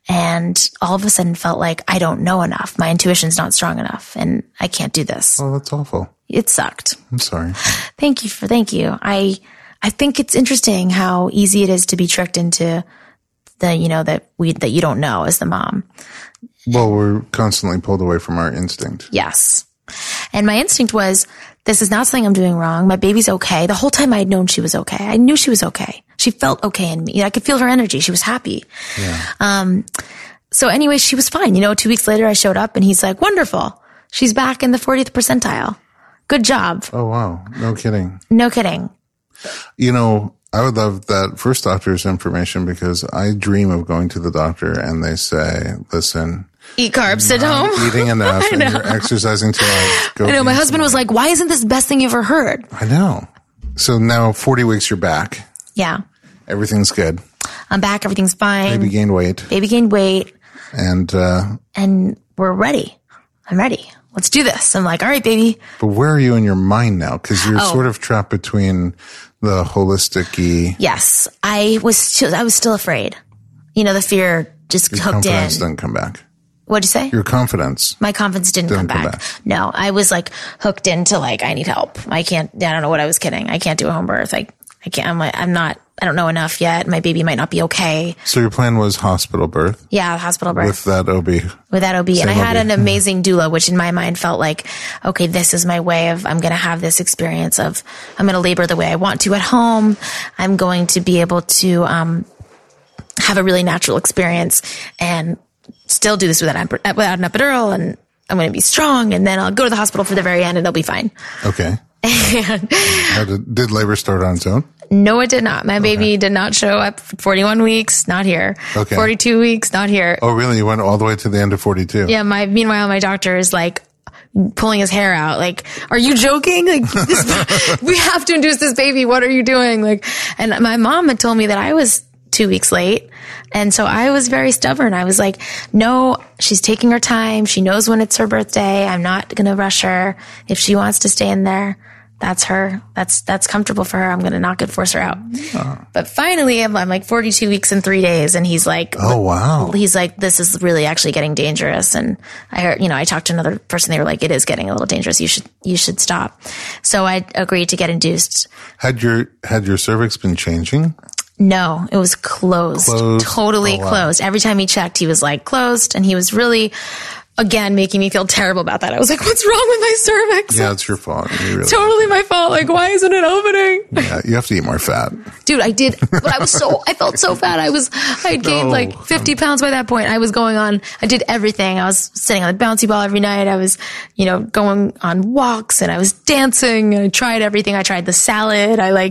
and all of a sudden felt like I don't know enough. My intuition's not strong enough, and I can't do this. Oh, that's awful. It sucked. I'm sorry. Thank you. I think it's interesting how easy it is to be tricked into that you don't know as the mom. Well, we're constantly pulled away from our instinct. Yes. And my instinct was, this is not something I'm doing wrong. My baby's okay. The whole time I had known she was okay. I knew she was okay. She felt okay in me. I could feel her energy. She was happy. Yeah. So anyway, she was fine. You know, 2 weeks later, I showed up and he's like, wonderful. She's back in the 40th percentile. Good job. Oh, wow. No kidding. No kidding. You know, I would love that first doctor's information because I dream of going to the doctor and they say, listen, eat carbs at home. Eating enough and you're exercising too much. I know. My husband was like, why isn't this best thing you've ever heard? I know. So now 40 weeks, you're back. Yeah. Everything's good. I'm back. Everything's fine. Baby gained weight. And we're ready. I'm ready. Let's do this. I'm like, all right, baby. But where are you in your mind now? Because you're sort of trapped between the holistic-y. Yes. I was still afraid. You know, the fear just hooked in. Your confidence didn't come back. What'd you say? Your confidence. My confidence didn't come back. No, I was like hooked into like, I need help. I don't know what I was kidding. I can't do a home birth. I don't know enough yet. My baby might not be okay. So your plan was hospital birth? Yeah, hospital birth. With that OB. And I had an amazing doula, which in my mind felt like, okay, this is my way of, I'm going to have this experience of, I'm going to labor the way I want to at home. I'm going to be able to have a really natural experience and still do this without an epidural. And I'm going to be strong. And then I'll go to the hospital for the very end and it'll be fine. Okay. And did labor start on its own? No, it did not. My baby did not show up. 41 weeks, not here. Okay. 42 weeks, not here. Oh, really? You went all the way to the end of 42? Yeah. Meanwhile, my doctor is like pulling his hair out. Like, are you joking? Like, we have to induce this baby. What are you doing? Like, and my mom had told me that I was 2 weeks late. And so I was very stubborn. I was like, no, she's taking her time. She knows when it's her birthday. I'm not going to rush her. If she wants to stay in there, that's her. That's comfortable for her. I'm going to not force her out. Oh. But finally, I'm like 42 weeks and 3 days. And he's like, oh, wow. He's like, this is really actually getting dangerous. And I heard, I talked to another person. They were like, it is getting a little dangerous. You should stop. So I agreed to get induced. Had your cervix been changing? No, it was closed. Totally closed. Every time he checked, he was like closed. And he was really... Again, making me feel terrible about that. I was like, what's wrong with my cervix? Yeah, it's your fault. Totally my fault. Like, why isn't it opening? Yeah, you have to eat more fat. Dude, I did. But I felt so fat. I had gained like 50 pounds by that point. I was going on, I did everything. I was sitting on the bouncy ball every night. I was, going on walks and I was dancing and I tried everything. I tried the salad. I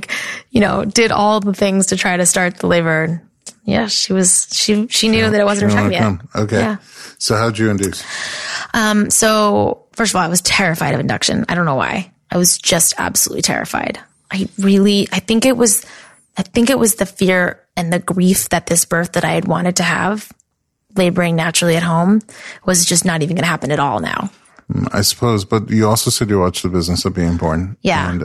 did all the things to try to start the labor. Yeah, she knew that it wasn't her time yet. Okay. Yeah. So how'd you induce? So first of all, I was terrified of induction. I don't know why. I was just absolutely terrified. I think it was the fear and the grief that this birth that I had wanted to have, laboring naturally at home, was just not even going to happen at all now. I suppose, but you also said you watched The Business of Being Born. Yeah. And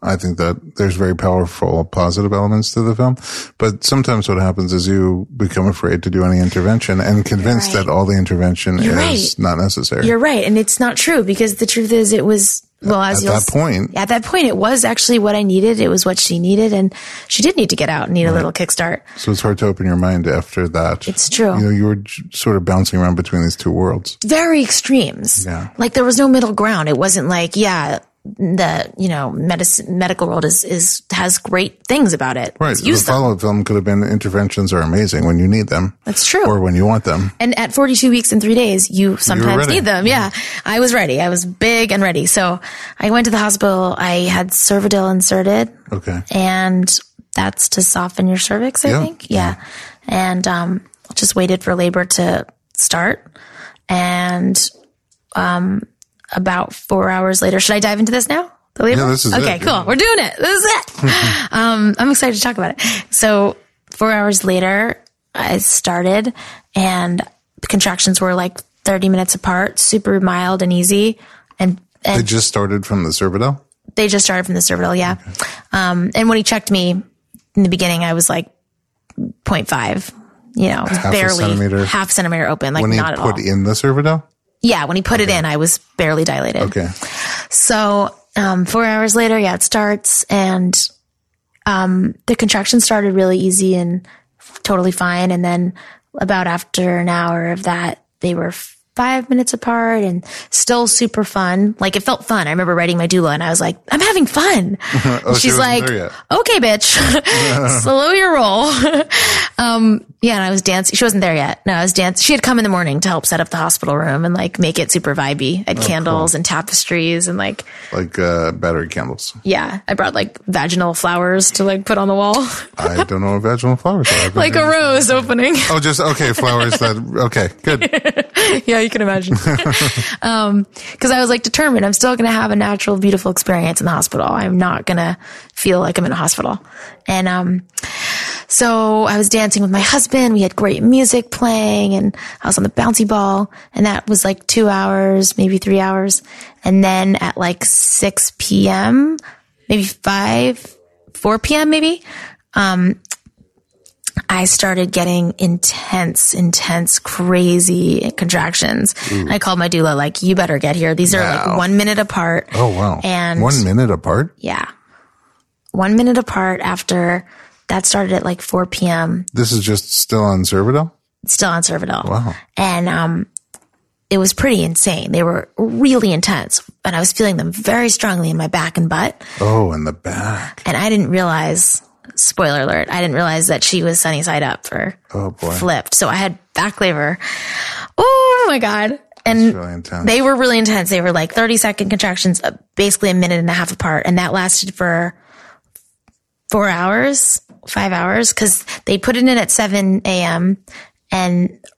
I think that there's very powerful positive elements to the film, but sometimes what happens is you become afraid to do any intervention and convinced that all the intervention is not necessary. You're right. And it's not true because the truth is it was, at that point, it was actually what I needed. It was what she needed. And she did need to get out and need a little kickstart. So it's hard to open your mind after that. It's true. You were sort of bouncing around between these two worlds. Very extremes. Yeah. Like there was no middle ground. It wasn't like, the medical world has great things about it. Right. The follow-up film could have been interventions are amazing when you need them. That's true. Or when you want them. And at 42 weeks and 3 days, you sometimes need them. Yeah. I was ready. I was big and ready. So I went to the hospital. I had Cervidil inserted. Okay. And that's to soften your cervix, I think. Yeah. And just waited for labor to start. And about 4 hours later. Should I dive into this now? The labor? Yeah, this is okay, cool. Yeah. We're doing it. This is it. I'm excited to talk about it. So 4 hours later, I started and the contractions were like 30 minutes apart, super mild and easy. And They just started from the Cervidil, yeah. Okay. And when he checked me in the beginning, I was like 0.5, half centimeter open, like not at all. When he put in the Cervidil? Yeah, when he put it in, I was barely dilated. Okay. So 4 hours later, it starts. And the contraction started really easy and totally fine. And then about after an hour of that, they were 5 minutes apart and still super fun. Like, it felt fun. I remember writing my doula and I was like, I'm having fun. She's like, okay, bitch, slow your roll. Yeah. And I was dancing. She wasn't there yet. No, I was dancing. She had come in the morning to help set up the hospital room and like make it super vibey. I had candles and tapestries and like battery candles. Yeah. I brought like vaginal flowers to like put on the wall. I don't know what vaginal flowers are. Like a rose opening. Oh, just, okay. Flowers. Okay. Good. Yeah. You can imagine. Cause I was like determined, I'm still going to have a natural, beautiful experience in the hospital. I'm not going to feel like I'm in a hospital. And, so I was dancing with my husband. We had great music playing and I was on the bouncy ball, and that was like 2 hours, maybe 3 hours. And then at like 6 p.m., maybe 4 p.m. maybe, I started getting intense, crazy contractions. Ooh. I called my doula, like, you better get here. These are like 1 minute apart. Oh, wow. And 1 minute apart? Yeah. 1 minute apart after that started at like 4 p.m. This is just still on Cervidil? It's still on Cervidil. Wow. And, it was pretty insane. They were really intense, and I was feeling them very strongly in my back and butt. Oh, in the back. And I didn't realize, spoiler alert, I didn't realize that she was sunny side up or flipped. So I had back labor. Oh my God. And really they were really intense. They were like 30-second contractions, basically a minute and a half apart. And that lasted for 5 hours. Cause they put it in at 7 a.m.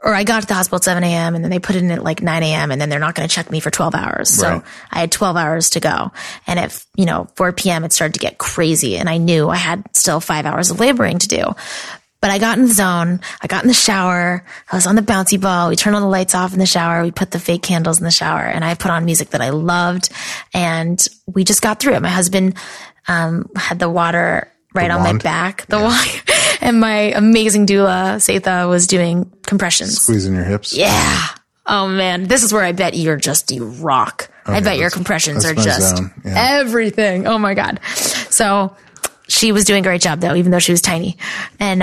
Or I got to the hospital at 7 a.m. and then they put it in at like 9 a.m. and then they're not going to check me for 12 hours. Right. So I had 12 hours to go. And at 4 p.m. it started to get crazy, and I knew I had still 5 hours of laboring to do. But I got in the zone. I got in the shower. I was on the bouncy ball. We turned all the lights off in the shower. We put the fake candles in the shower, and I put on music that I loved, and we just got through it. My husband, had the water on my back, water. And my amazing doula, Setha, was doing compressions. Squeezing your hips. Yeah. Oh, man. This is where I bet you're just, you rock. Okay, I bet your compressions are just everything. Oh, my God. So she was doing a great job, though, even though she was tiny. And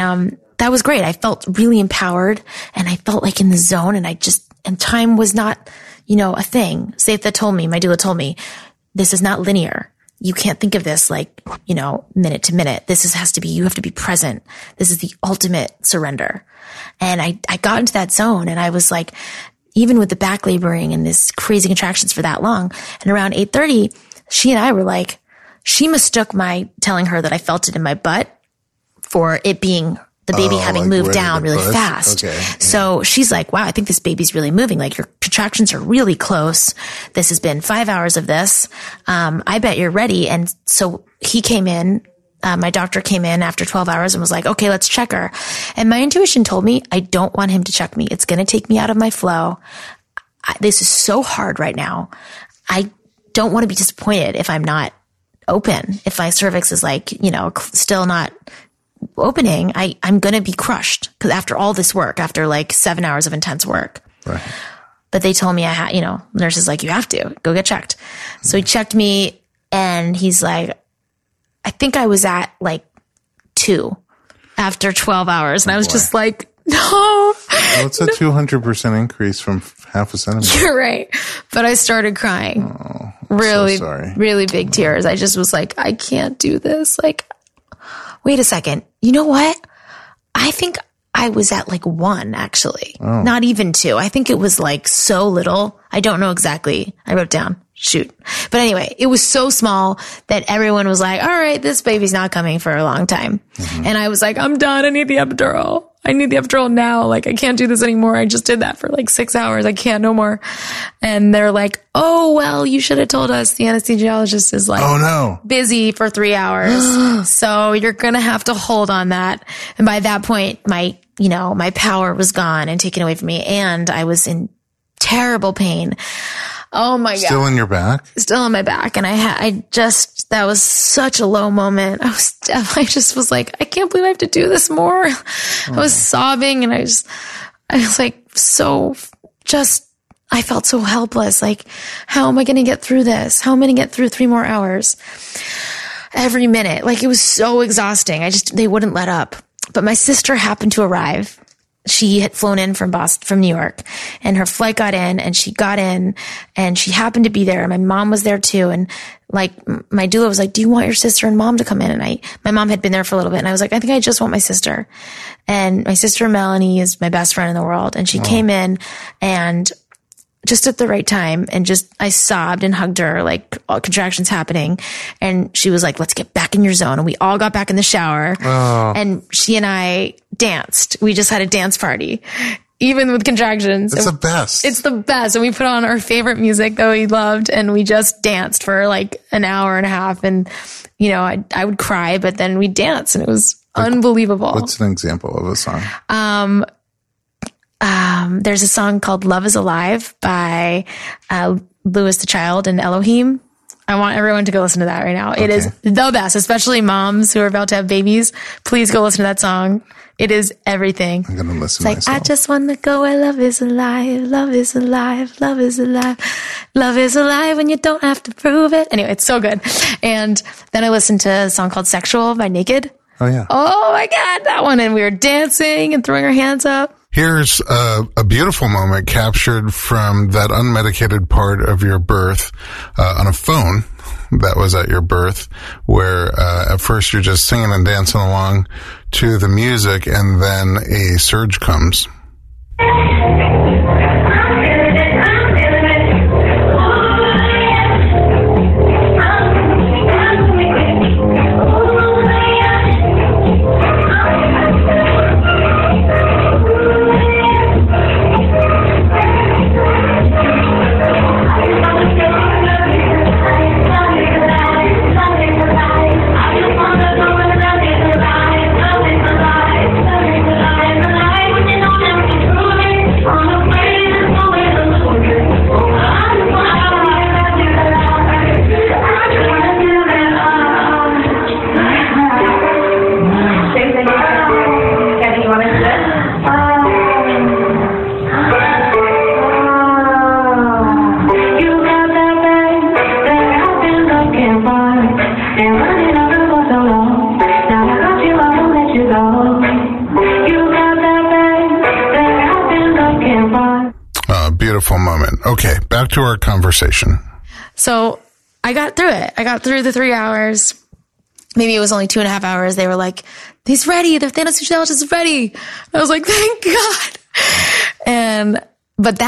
that was great. I felt really empowered, and I felt like in the zone, and and time was not, a thing. Setha told me, my doula told me, this is not linear. You can't think of this like, minute to minute. You have to be present. This is the ultimate surrender. And I got into that zone, and I was like, even with the back laboring and this crazy contractions for that long, and around 8:30, she and I were like, she mistook my telling her that I felt it in my butt for it being the baby having moved down really fast. Okay. Yeah. So she's like, wow, I think this baby's really moving. Like, your contractions are really close. This has been 5 hours of this. I bet you're ready. And so he came in, my doctor came in after 12 hours and was like, okay, let's check her. And my intuition told me, I don't want him to check me. It's going to take me out of my flow. This is so hard right now. I don't want to be disappointed if I'm not open. If my cervix is like, still not opening, I'm going to be crushed because after all this work, after like 7 hours of intense work. Right. But they told me I had, nurse is like, you have to go get checked. So he checked me, and he's like, I think I was at like 2 after 12 hours. And I was just like, no. Well, it's a 200% increase from half a centimeter. You're right. But I started crying. Oh, really, so sorry. Really big tears. I just was like, I can't do this. Like, wait a second. You know what? I think I was at like 1 actually, not even 2. I think it was like so little. I don't know exactly. I wrote down, but anyway, it was so small that everyone was like, all right, this baby's not coming for a long time. Mm-hmm. And I was like, I'm done. I need the epidural. I need the epidural now. Like, I can't do this anymore. I just did that for like 6 hours. I can't no more. And they're like, oh, well, you should have told us. The anesthesiologist is like, busy for 3 hours. So you're going to have to hold on that. And by that point, my power was gone and taken away from me. And I was in terrible pain. Oh my God. Still in your back? Still in my back. And that was such a low moment. I just was like, I can't believe I have to do this more. I was sobbing, and I was like, I felt so helpless. Like, how am I going to get through this? How am I going to get through 3 more hours every minute? Like, it was so exhausting. They wouldn't let up. But my sister happened to arrive. she had flown in from Boston, from New York, and her flight got in, and she got in, and she happened to be there, and my mom was there too. And like my doula was like, do you want your sister and mom to come in? And my mom had been there for a little bit, and I was like, I think I just want my sister. And my sister Melanie is my best friend in the world. And she came in, and just at the right time, and just I sobbed and hugged her, like all contractions happening, and she was like, let's get back in your zone. And we all got back in the shower, and she and I danced. We just had a dance party, even with contractions. It's the best. It's the best. And we put on our favorite music that we loved, and we just danced for like an hour and a half. And you know, I would cry, but then we danced, and it was like, unbelievable. What's an example of a song? There's a song called Love is Alive by Louis the Child and Elohim. I want everyone to go listen to that right now. Okay. It is the best, especially moms who are about to have babies. Please go listen to that song. It is everything. I'm going to listen to it. It's like, I just want to go where love is alive. Love is alive. Love is alive. Love is alive when you don't have to prove it. Anyway, it's so good. And then I listened to a song called Sexual by Naked. Oh, yeah. Oh, my God. That one. And we were dancing and throwing our hands up. Here's a beautiful moment captured from that unmedicated part of your birth on a phone that was at your birth, where at first you're just singing and dancing along to the music, and then a surge comes. Moment. Okay, back to our conversation. So I got through it. I got through the 3 hours. Maybe it was only 2.5 hours. They were like, he's ready. The anesthesiologist is ready. I was like, thank God. But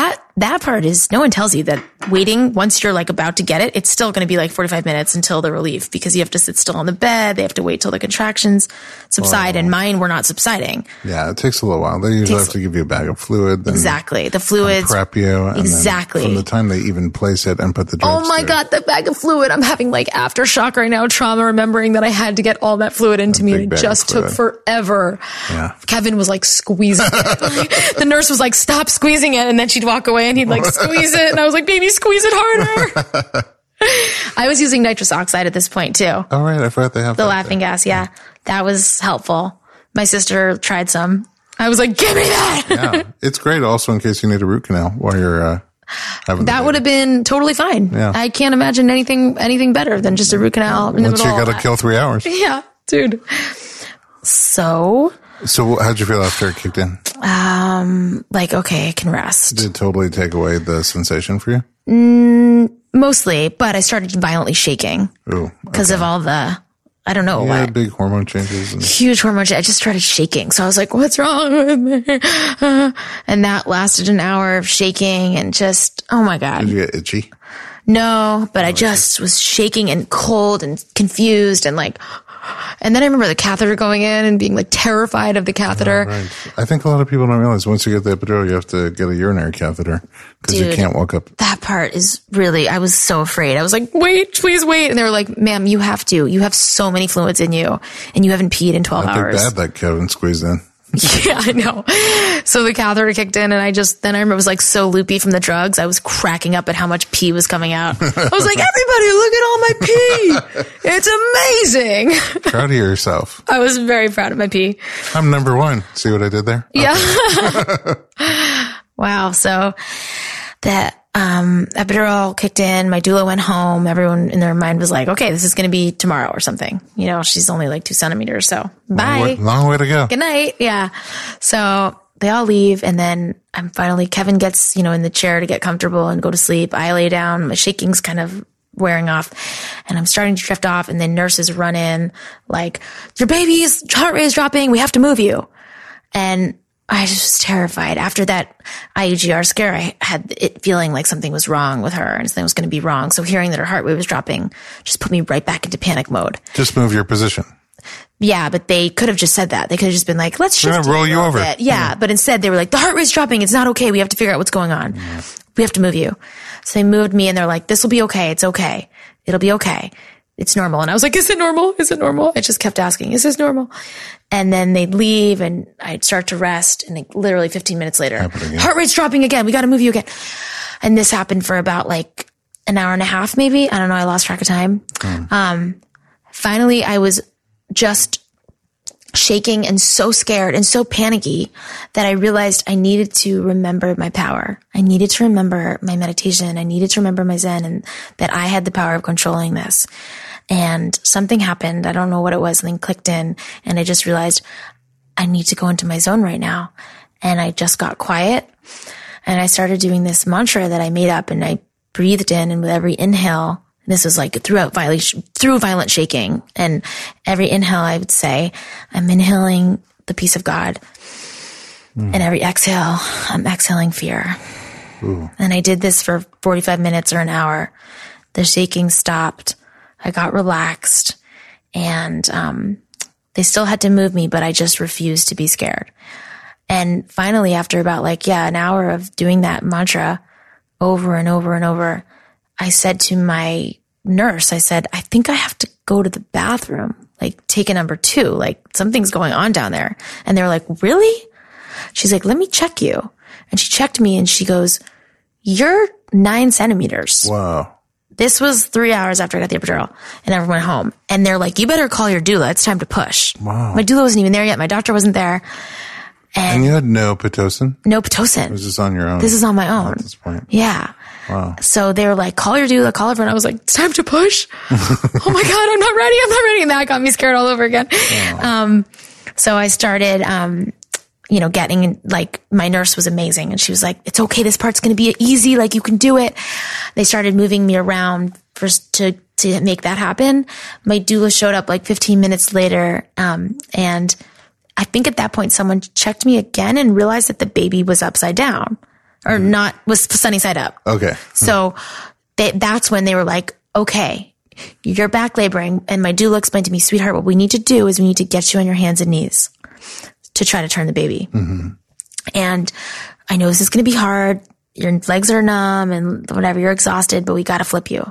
that part is, no one tells you that waiting, once you're like about to get it, it's still going to be like 45 minutes until the relief, because you have to sit still on the bed. They have to wait till the contractions subside, and mine were not subsiding. Yeah, it takes a little while. They usually have to give you a bag of fluid. Then exactly. The fluids. Prep you. Exactly. From the time they even place it and put the drugs. Oh my God, that bag of fluid. I'm having like aftershock right now, trauma, remembering that I had to get all that fluid into me. It just took forever. Yeah. Kevin was like squeezing it. The nurse was like, stop squeezing it. And then she'd walk away and he'd like squeeze it. And I was like, baby, squeeze it harder. I was using nitrous oxide at this point too. Oh, right. I forgot they have the laughing gas. Yeah. That was helpful. My sister tried some. I was like, give me that. Yeah. It's great also in case you need a root canal while you're having that would have been totally fine. Yeah. I can't imagine anything better than just a root canal. In once the middle you got to kill 3 hours. Yeah, dude. So how'd you feel after it kicked in? Like, okay, I can rest. Did it totally take away the sensation for you? Mostly, but I started violently shaking because of all the, I don't know what. Big hormone changes. Huge hormone changes. I just started shaking. So I was like, what's wrong with me? And that lasted an hour of shaking and just, oh my God. Did you get itchy? No, but I just was shaking and cold and confused and like... And then I remember the catheter going in and being like terrified of the catheter. Oh, right. I think a lot of people don't realize once you get the epidural, you have to get a urinary catheter because you can't walk up. That part is really, I was so afraid. I was like, wait, please wait. And they were like, ma'am, you have to. You have so many fluids in you and you haven't peed in 12 hours. Not too bad that Kevin squeezed in. Yeah, I know. So the catheter kicked in and then I remember it was like so loopy from the drugs. I was cracking up at how much pee was coming out. I was like, everybody, look at all my pee. It's amazing. Proud of yourself. I was very proud of my pee. I'm number one. See what I did there? Yeah. Okay. Wow. So that epidural kicked in. My doula went home. Everyone in their mind was like, okay, this is going to be tomorrow or something. You know, she's only like 2 centimeters. So bye. Long way to go. Good night. Yeah. So they all leave, and then I'm finally, Kevin gets, you know, in the chair to get comfortable and go to sleep. I lay down, my shaking's kind of wearing off, and I'm starting to drift off, and then nurses run in like, your baby's heart rate is dropping, we have to move you. And I was just terrified. After that IUGR scare, I had it feeling like something was wrong with her and something was going to be wrong. So hearing that her heart rate was dropping just put me right back into panic mode. Just move your position. Yeah, but they could have just said that. They could have just been like, let's shift roll you over. Bit. Yeah, but instead they were like, the heart rate's dropping. It's not okay. We have to figure out what's going on. We have to move you. So they moved me, and they're like, this will be okay. It's okay. It'll be okay. It's normal. And I was like, is it normal? Is it normal? I just kept asking, is this normal? And then they leave, and I'd start to rest. And like, literally 15 minutes later, heart rate's dropping again. We got to move you again. And this happened for about like an hour and a half, maybe. I don't know. I lost track of time. Finally, I was just shaking and so scared and so panicky that I realized I needed to remember my power. I needed to remember my meditation. I needed to remember my Zen, and that I had the power of controlling this. And something happened. I don't know what it was. Something clicked in, and I just realized I need to go into my zone right now. And I just got quiet, and I started doing this mantra that I made up, and I breathed in, and with every inhale, this was like through violent shaking. And every inhale, I would say, I'm inhaling the peace of God. And every exhale, I'm exhaling fear. And I did this for 45 minutes or an hour. The shaking stopped. I got relaxed, and they still had to move me, but I just refused to be scared. And finally, after about an hour of doing that mantra over and over and over, I said to my nurse, I said, I think I have to go to the bathroom, like take a number two, like something's going on down there. And they're like, really? She's like, let me check you. And she checked me, and she goes, you're 9 centimeters. Wow. This was 3 hours after I got the epidural, and everyone went home, and they're like, you better call your doula. It's time to push. Wow. My doula wasn't even there yet. My doctor wasn't there. And you had no Pitocin? No Pitocin. This is on your own. This is on my own. At this point. Yeah. Wow. So they were like, call your doula, call everyone. I was like, it's time to push. Oh my God, I'm not ready. And that got me scared all over again. Wow. So I started, getting like, my nurse was amazing, and she was like, it's okay. This part's going to be easy. Like, you can do it. They started moving me around to make that happen. My doula showed up like 15 minutes later. And I think at that point, someone checked me again and realized that the baby was upside down, or was sunny side up. Okay. So that's when they were like, okay, you're back laboring. And my doula explained to me, sweetheart, what we need to do is we need to get you on your hands and knees to try to turn the baby. And I know this is going to be hard. Your legs are numb and whatever, you're exhausted, but we got to flip you.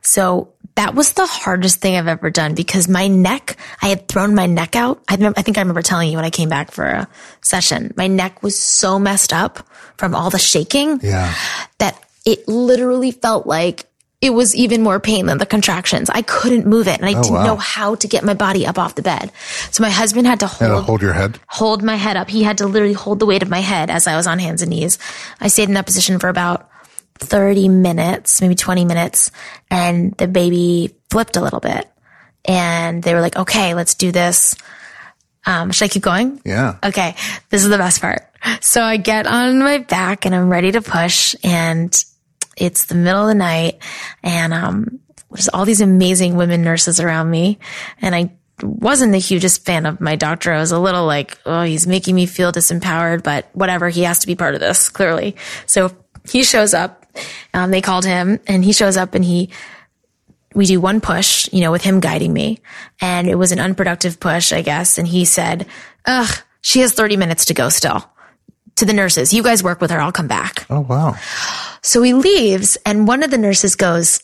So that was the hardest thing I've ever done, because my neck, I had thrown my neck out. I remember telling you when I came back for a session, my neck was so messed up from all the shaking that it literally felt like it was even more pain than the contractions. I couldn't move it, and I didn't know how to get my body up off the bed. So my husband had to hold your head, hold my head up. He had to literally hold the weight of my head as I was on hands and knees. I stayed in that position for about 30 minutes, maybe 20 minutes. And the baby flipped a little bit, and they were like, okay, let's do this. Should I keep going? Yeah. Okay. This is the best part. So I get on my back, and I'm ready to push, and it's the middle of the night, and there's all these amazing women nurses around me. And I wasn't the hugest fan of my doctor. I was a little like, oh, he's making me feel disempowered, but whatever. He has to be part of this, clearly. So he shows up. They called him, and he shows up, and we do one push, with him guiding me. And it was an unproductive push, I guess. And he said, ugh, she has 30 minutes to go still, to the nurses. You guys work with her. I'll come back. Oh, wow. So he leaves, and one of the nurses goes,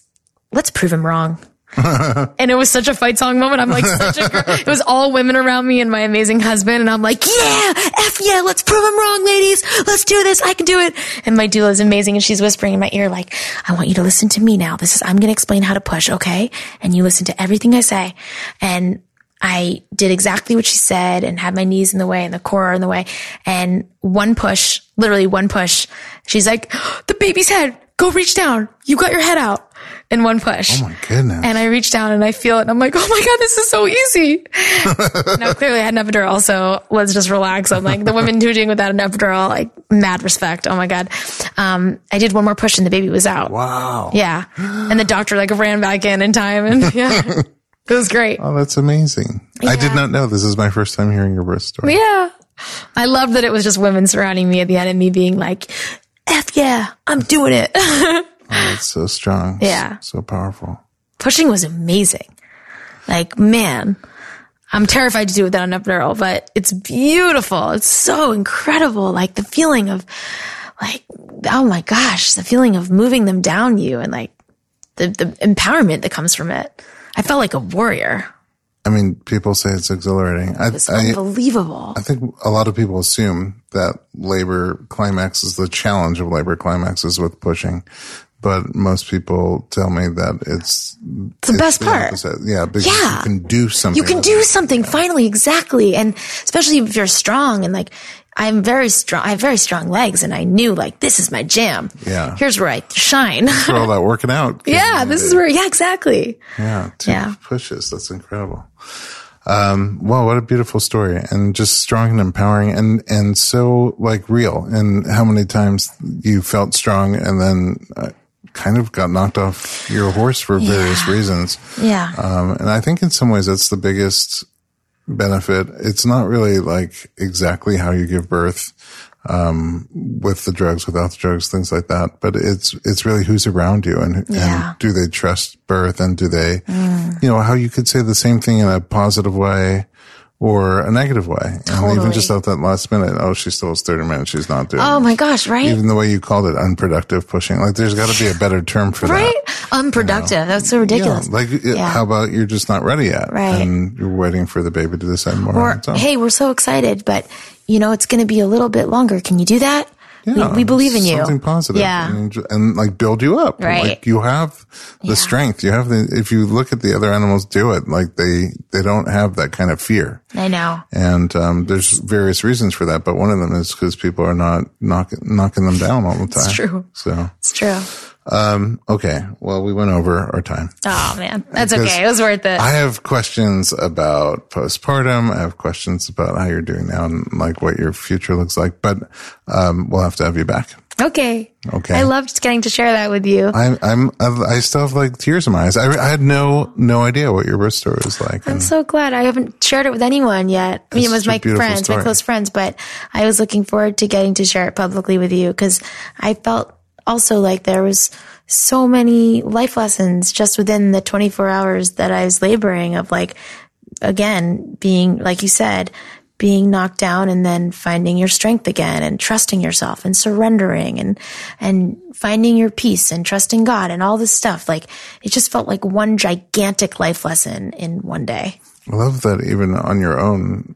let's prove him wrong. And it was such a Fight Song moment. I'm like, it was all women around me and my amazing husband. And I'm like, yeah, F yeah, let's prove him wrong, ladies. Let's do this. I can do it. And my doula is amazing. And she's whispering in my ear, like, I want you to listen to me now. I'm going to explain how to push. Okay. And you listen to everything I say. And I did exactly what she said, and had my knees in the way and the core in the way. And literally one push, she's like, the baby's head, go reach down. You got your head out. in one push. Oh my goodness. And I reach down and I feel it and I'm like, oh my God, this is so easy. Now clearly I had an epidural, so let's just relax. I'm like, the women doing without an epidural, like mad respect. Oh my God. I did one more push and the baby was out. Wow. Yeah. And the doctor like ran back in time and yeah. It was great. Oh, that's amazing. Yeah. I did not know. This is my first time hearing your birth story. Yeah. I loved that it was just women surrounding me at the end and me being like, F yeah, I'm doing it. Oh, that's so strong. Yeah. So powerful. Pushing was amazing. Like, man, I'm terrified to do without an epidural, but it's beautiful. It's so incredible. Like the feeling of like, oh my gosh, the feeling of moving them down you and like the empowerment that comes from it. I felt like a warrior. I mean, people say it's exhilarating. It's unbelievable. I think a lot of people assume that labor climax is the challenge of labor climaxes with pushing. But most people tell me that it's the best part. Opposite. Yeah. Because you can do something. You can do something finally. Exactly. And especially if you're strong and like, I'm very strong. I have very strong legs and I knew like, this is my jam. Yeah. Here's where I shine. That's where all that working out. Yeah. This is where, yeah, exactly. Yeah. Two pushes. That's incredible. Wow. What a beautiful story and just strong and empowering and so like real and how many times you felt strong and then kind of got knocked off your horse for various reasons. Yeah. And I think in some ways that's the biggest benefit. It's not really like exactly how you give birth, with the drugs, without the drugs, things like that. But it's really who's around you and do they trust birth and do they, you know, how you could say the same thing in a positive way or a negative way. Totally. And even just at that last minute, oh, she still has 30 minutes. She's not doing it. Oh my gosh. Right. Even the way you called it unproductive pushing, like there's got to be a better term for that. Unproductive. You know? That's so ridiculous. Yeah, how about you're just not ready yet? Right. And you're waiting for the baby to decide more. Or, hey, we're so excited, but you know, it's going to be a little bit longer. Can you do that? Yeah, we believe in you. Something positive. Yeah. And like build you up. Right. Like you have the strength. You have if you look at the other animals do it, like they don't have that kind of fear. I know. And, there's various reasons for that. But one of them is because people are not knocking them down all the time. It's true. So it's true. Okay. Well, we went over our time. Oh man. That's okay. It was worth it. I have questions about postpartum. I have questions about how you're doing now and like what your future looks like, but, we'll have to have you back. Okay. Okay. I loved getting to share that with you. I still have like tears in my eyes. I had no idea what your birth story was like. I'm so glad I haven't shared it with anyone yet. I mean, it was my close friends, but I was looking forward to getting to share it publicly with you because I felt also, like, there was so many life lessons just within the 24 hours that I was laboring of, like, again, being, like you said, being knocked down and then finding your strength again and trusting yourself and surrendering and finding your peace and trusting God and all this stuff. Like, it just felt like one gigantic life lesson in one day. I love that even on your own,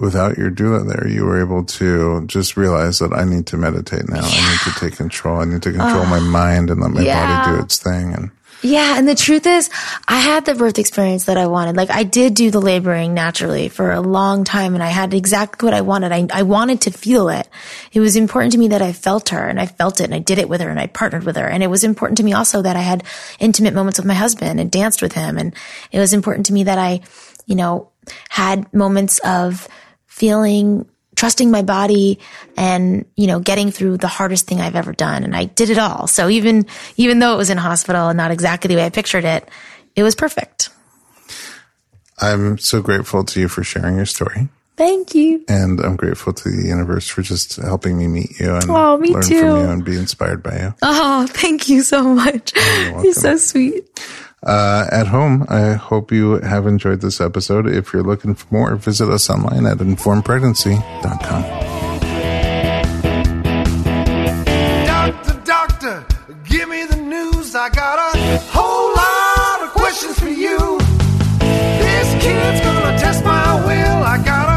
without your doula there, you were able to just realize that I need to meditate now. Yeah. I need to take control. I need to control my mind and let my body do its thing. And the truth is, I had the birth experience that I wanted. Like I did do the laboring naturally for a long time and I had exactly what I wanted. I wanted to feel it. It was important to me that I felt her and I felt it and I did it with her and I partnered with her. And it was important to me also that I had intimate moments with my husband and danced with him. And it was important to me that I, you know, had moments of feeling, trusting my body and, you know, getting through the hardest thing I've ever done. And I did it all. So even though it was in hospital and not exactly the way I pictured it, it was perfect. I'm so grateful to you for sharing your story. Thank you. And I'm grateful to the universe for just helping me meet you and learn too. From you and be inspired by you. Oh, thank you so much. You're so sweet. At home, I hope you have enjoyed this episode. If you're looking for more, visit us online at informedpregnancy.com. Doctor, doctor, give me the news. I got a whole lot of questions for you. This kid's gonna test my will. I got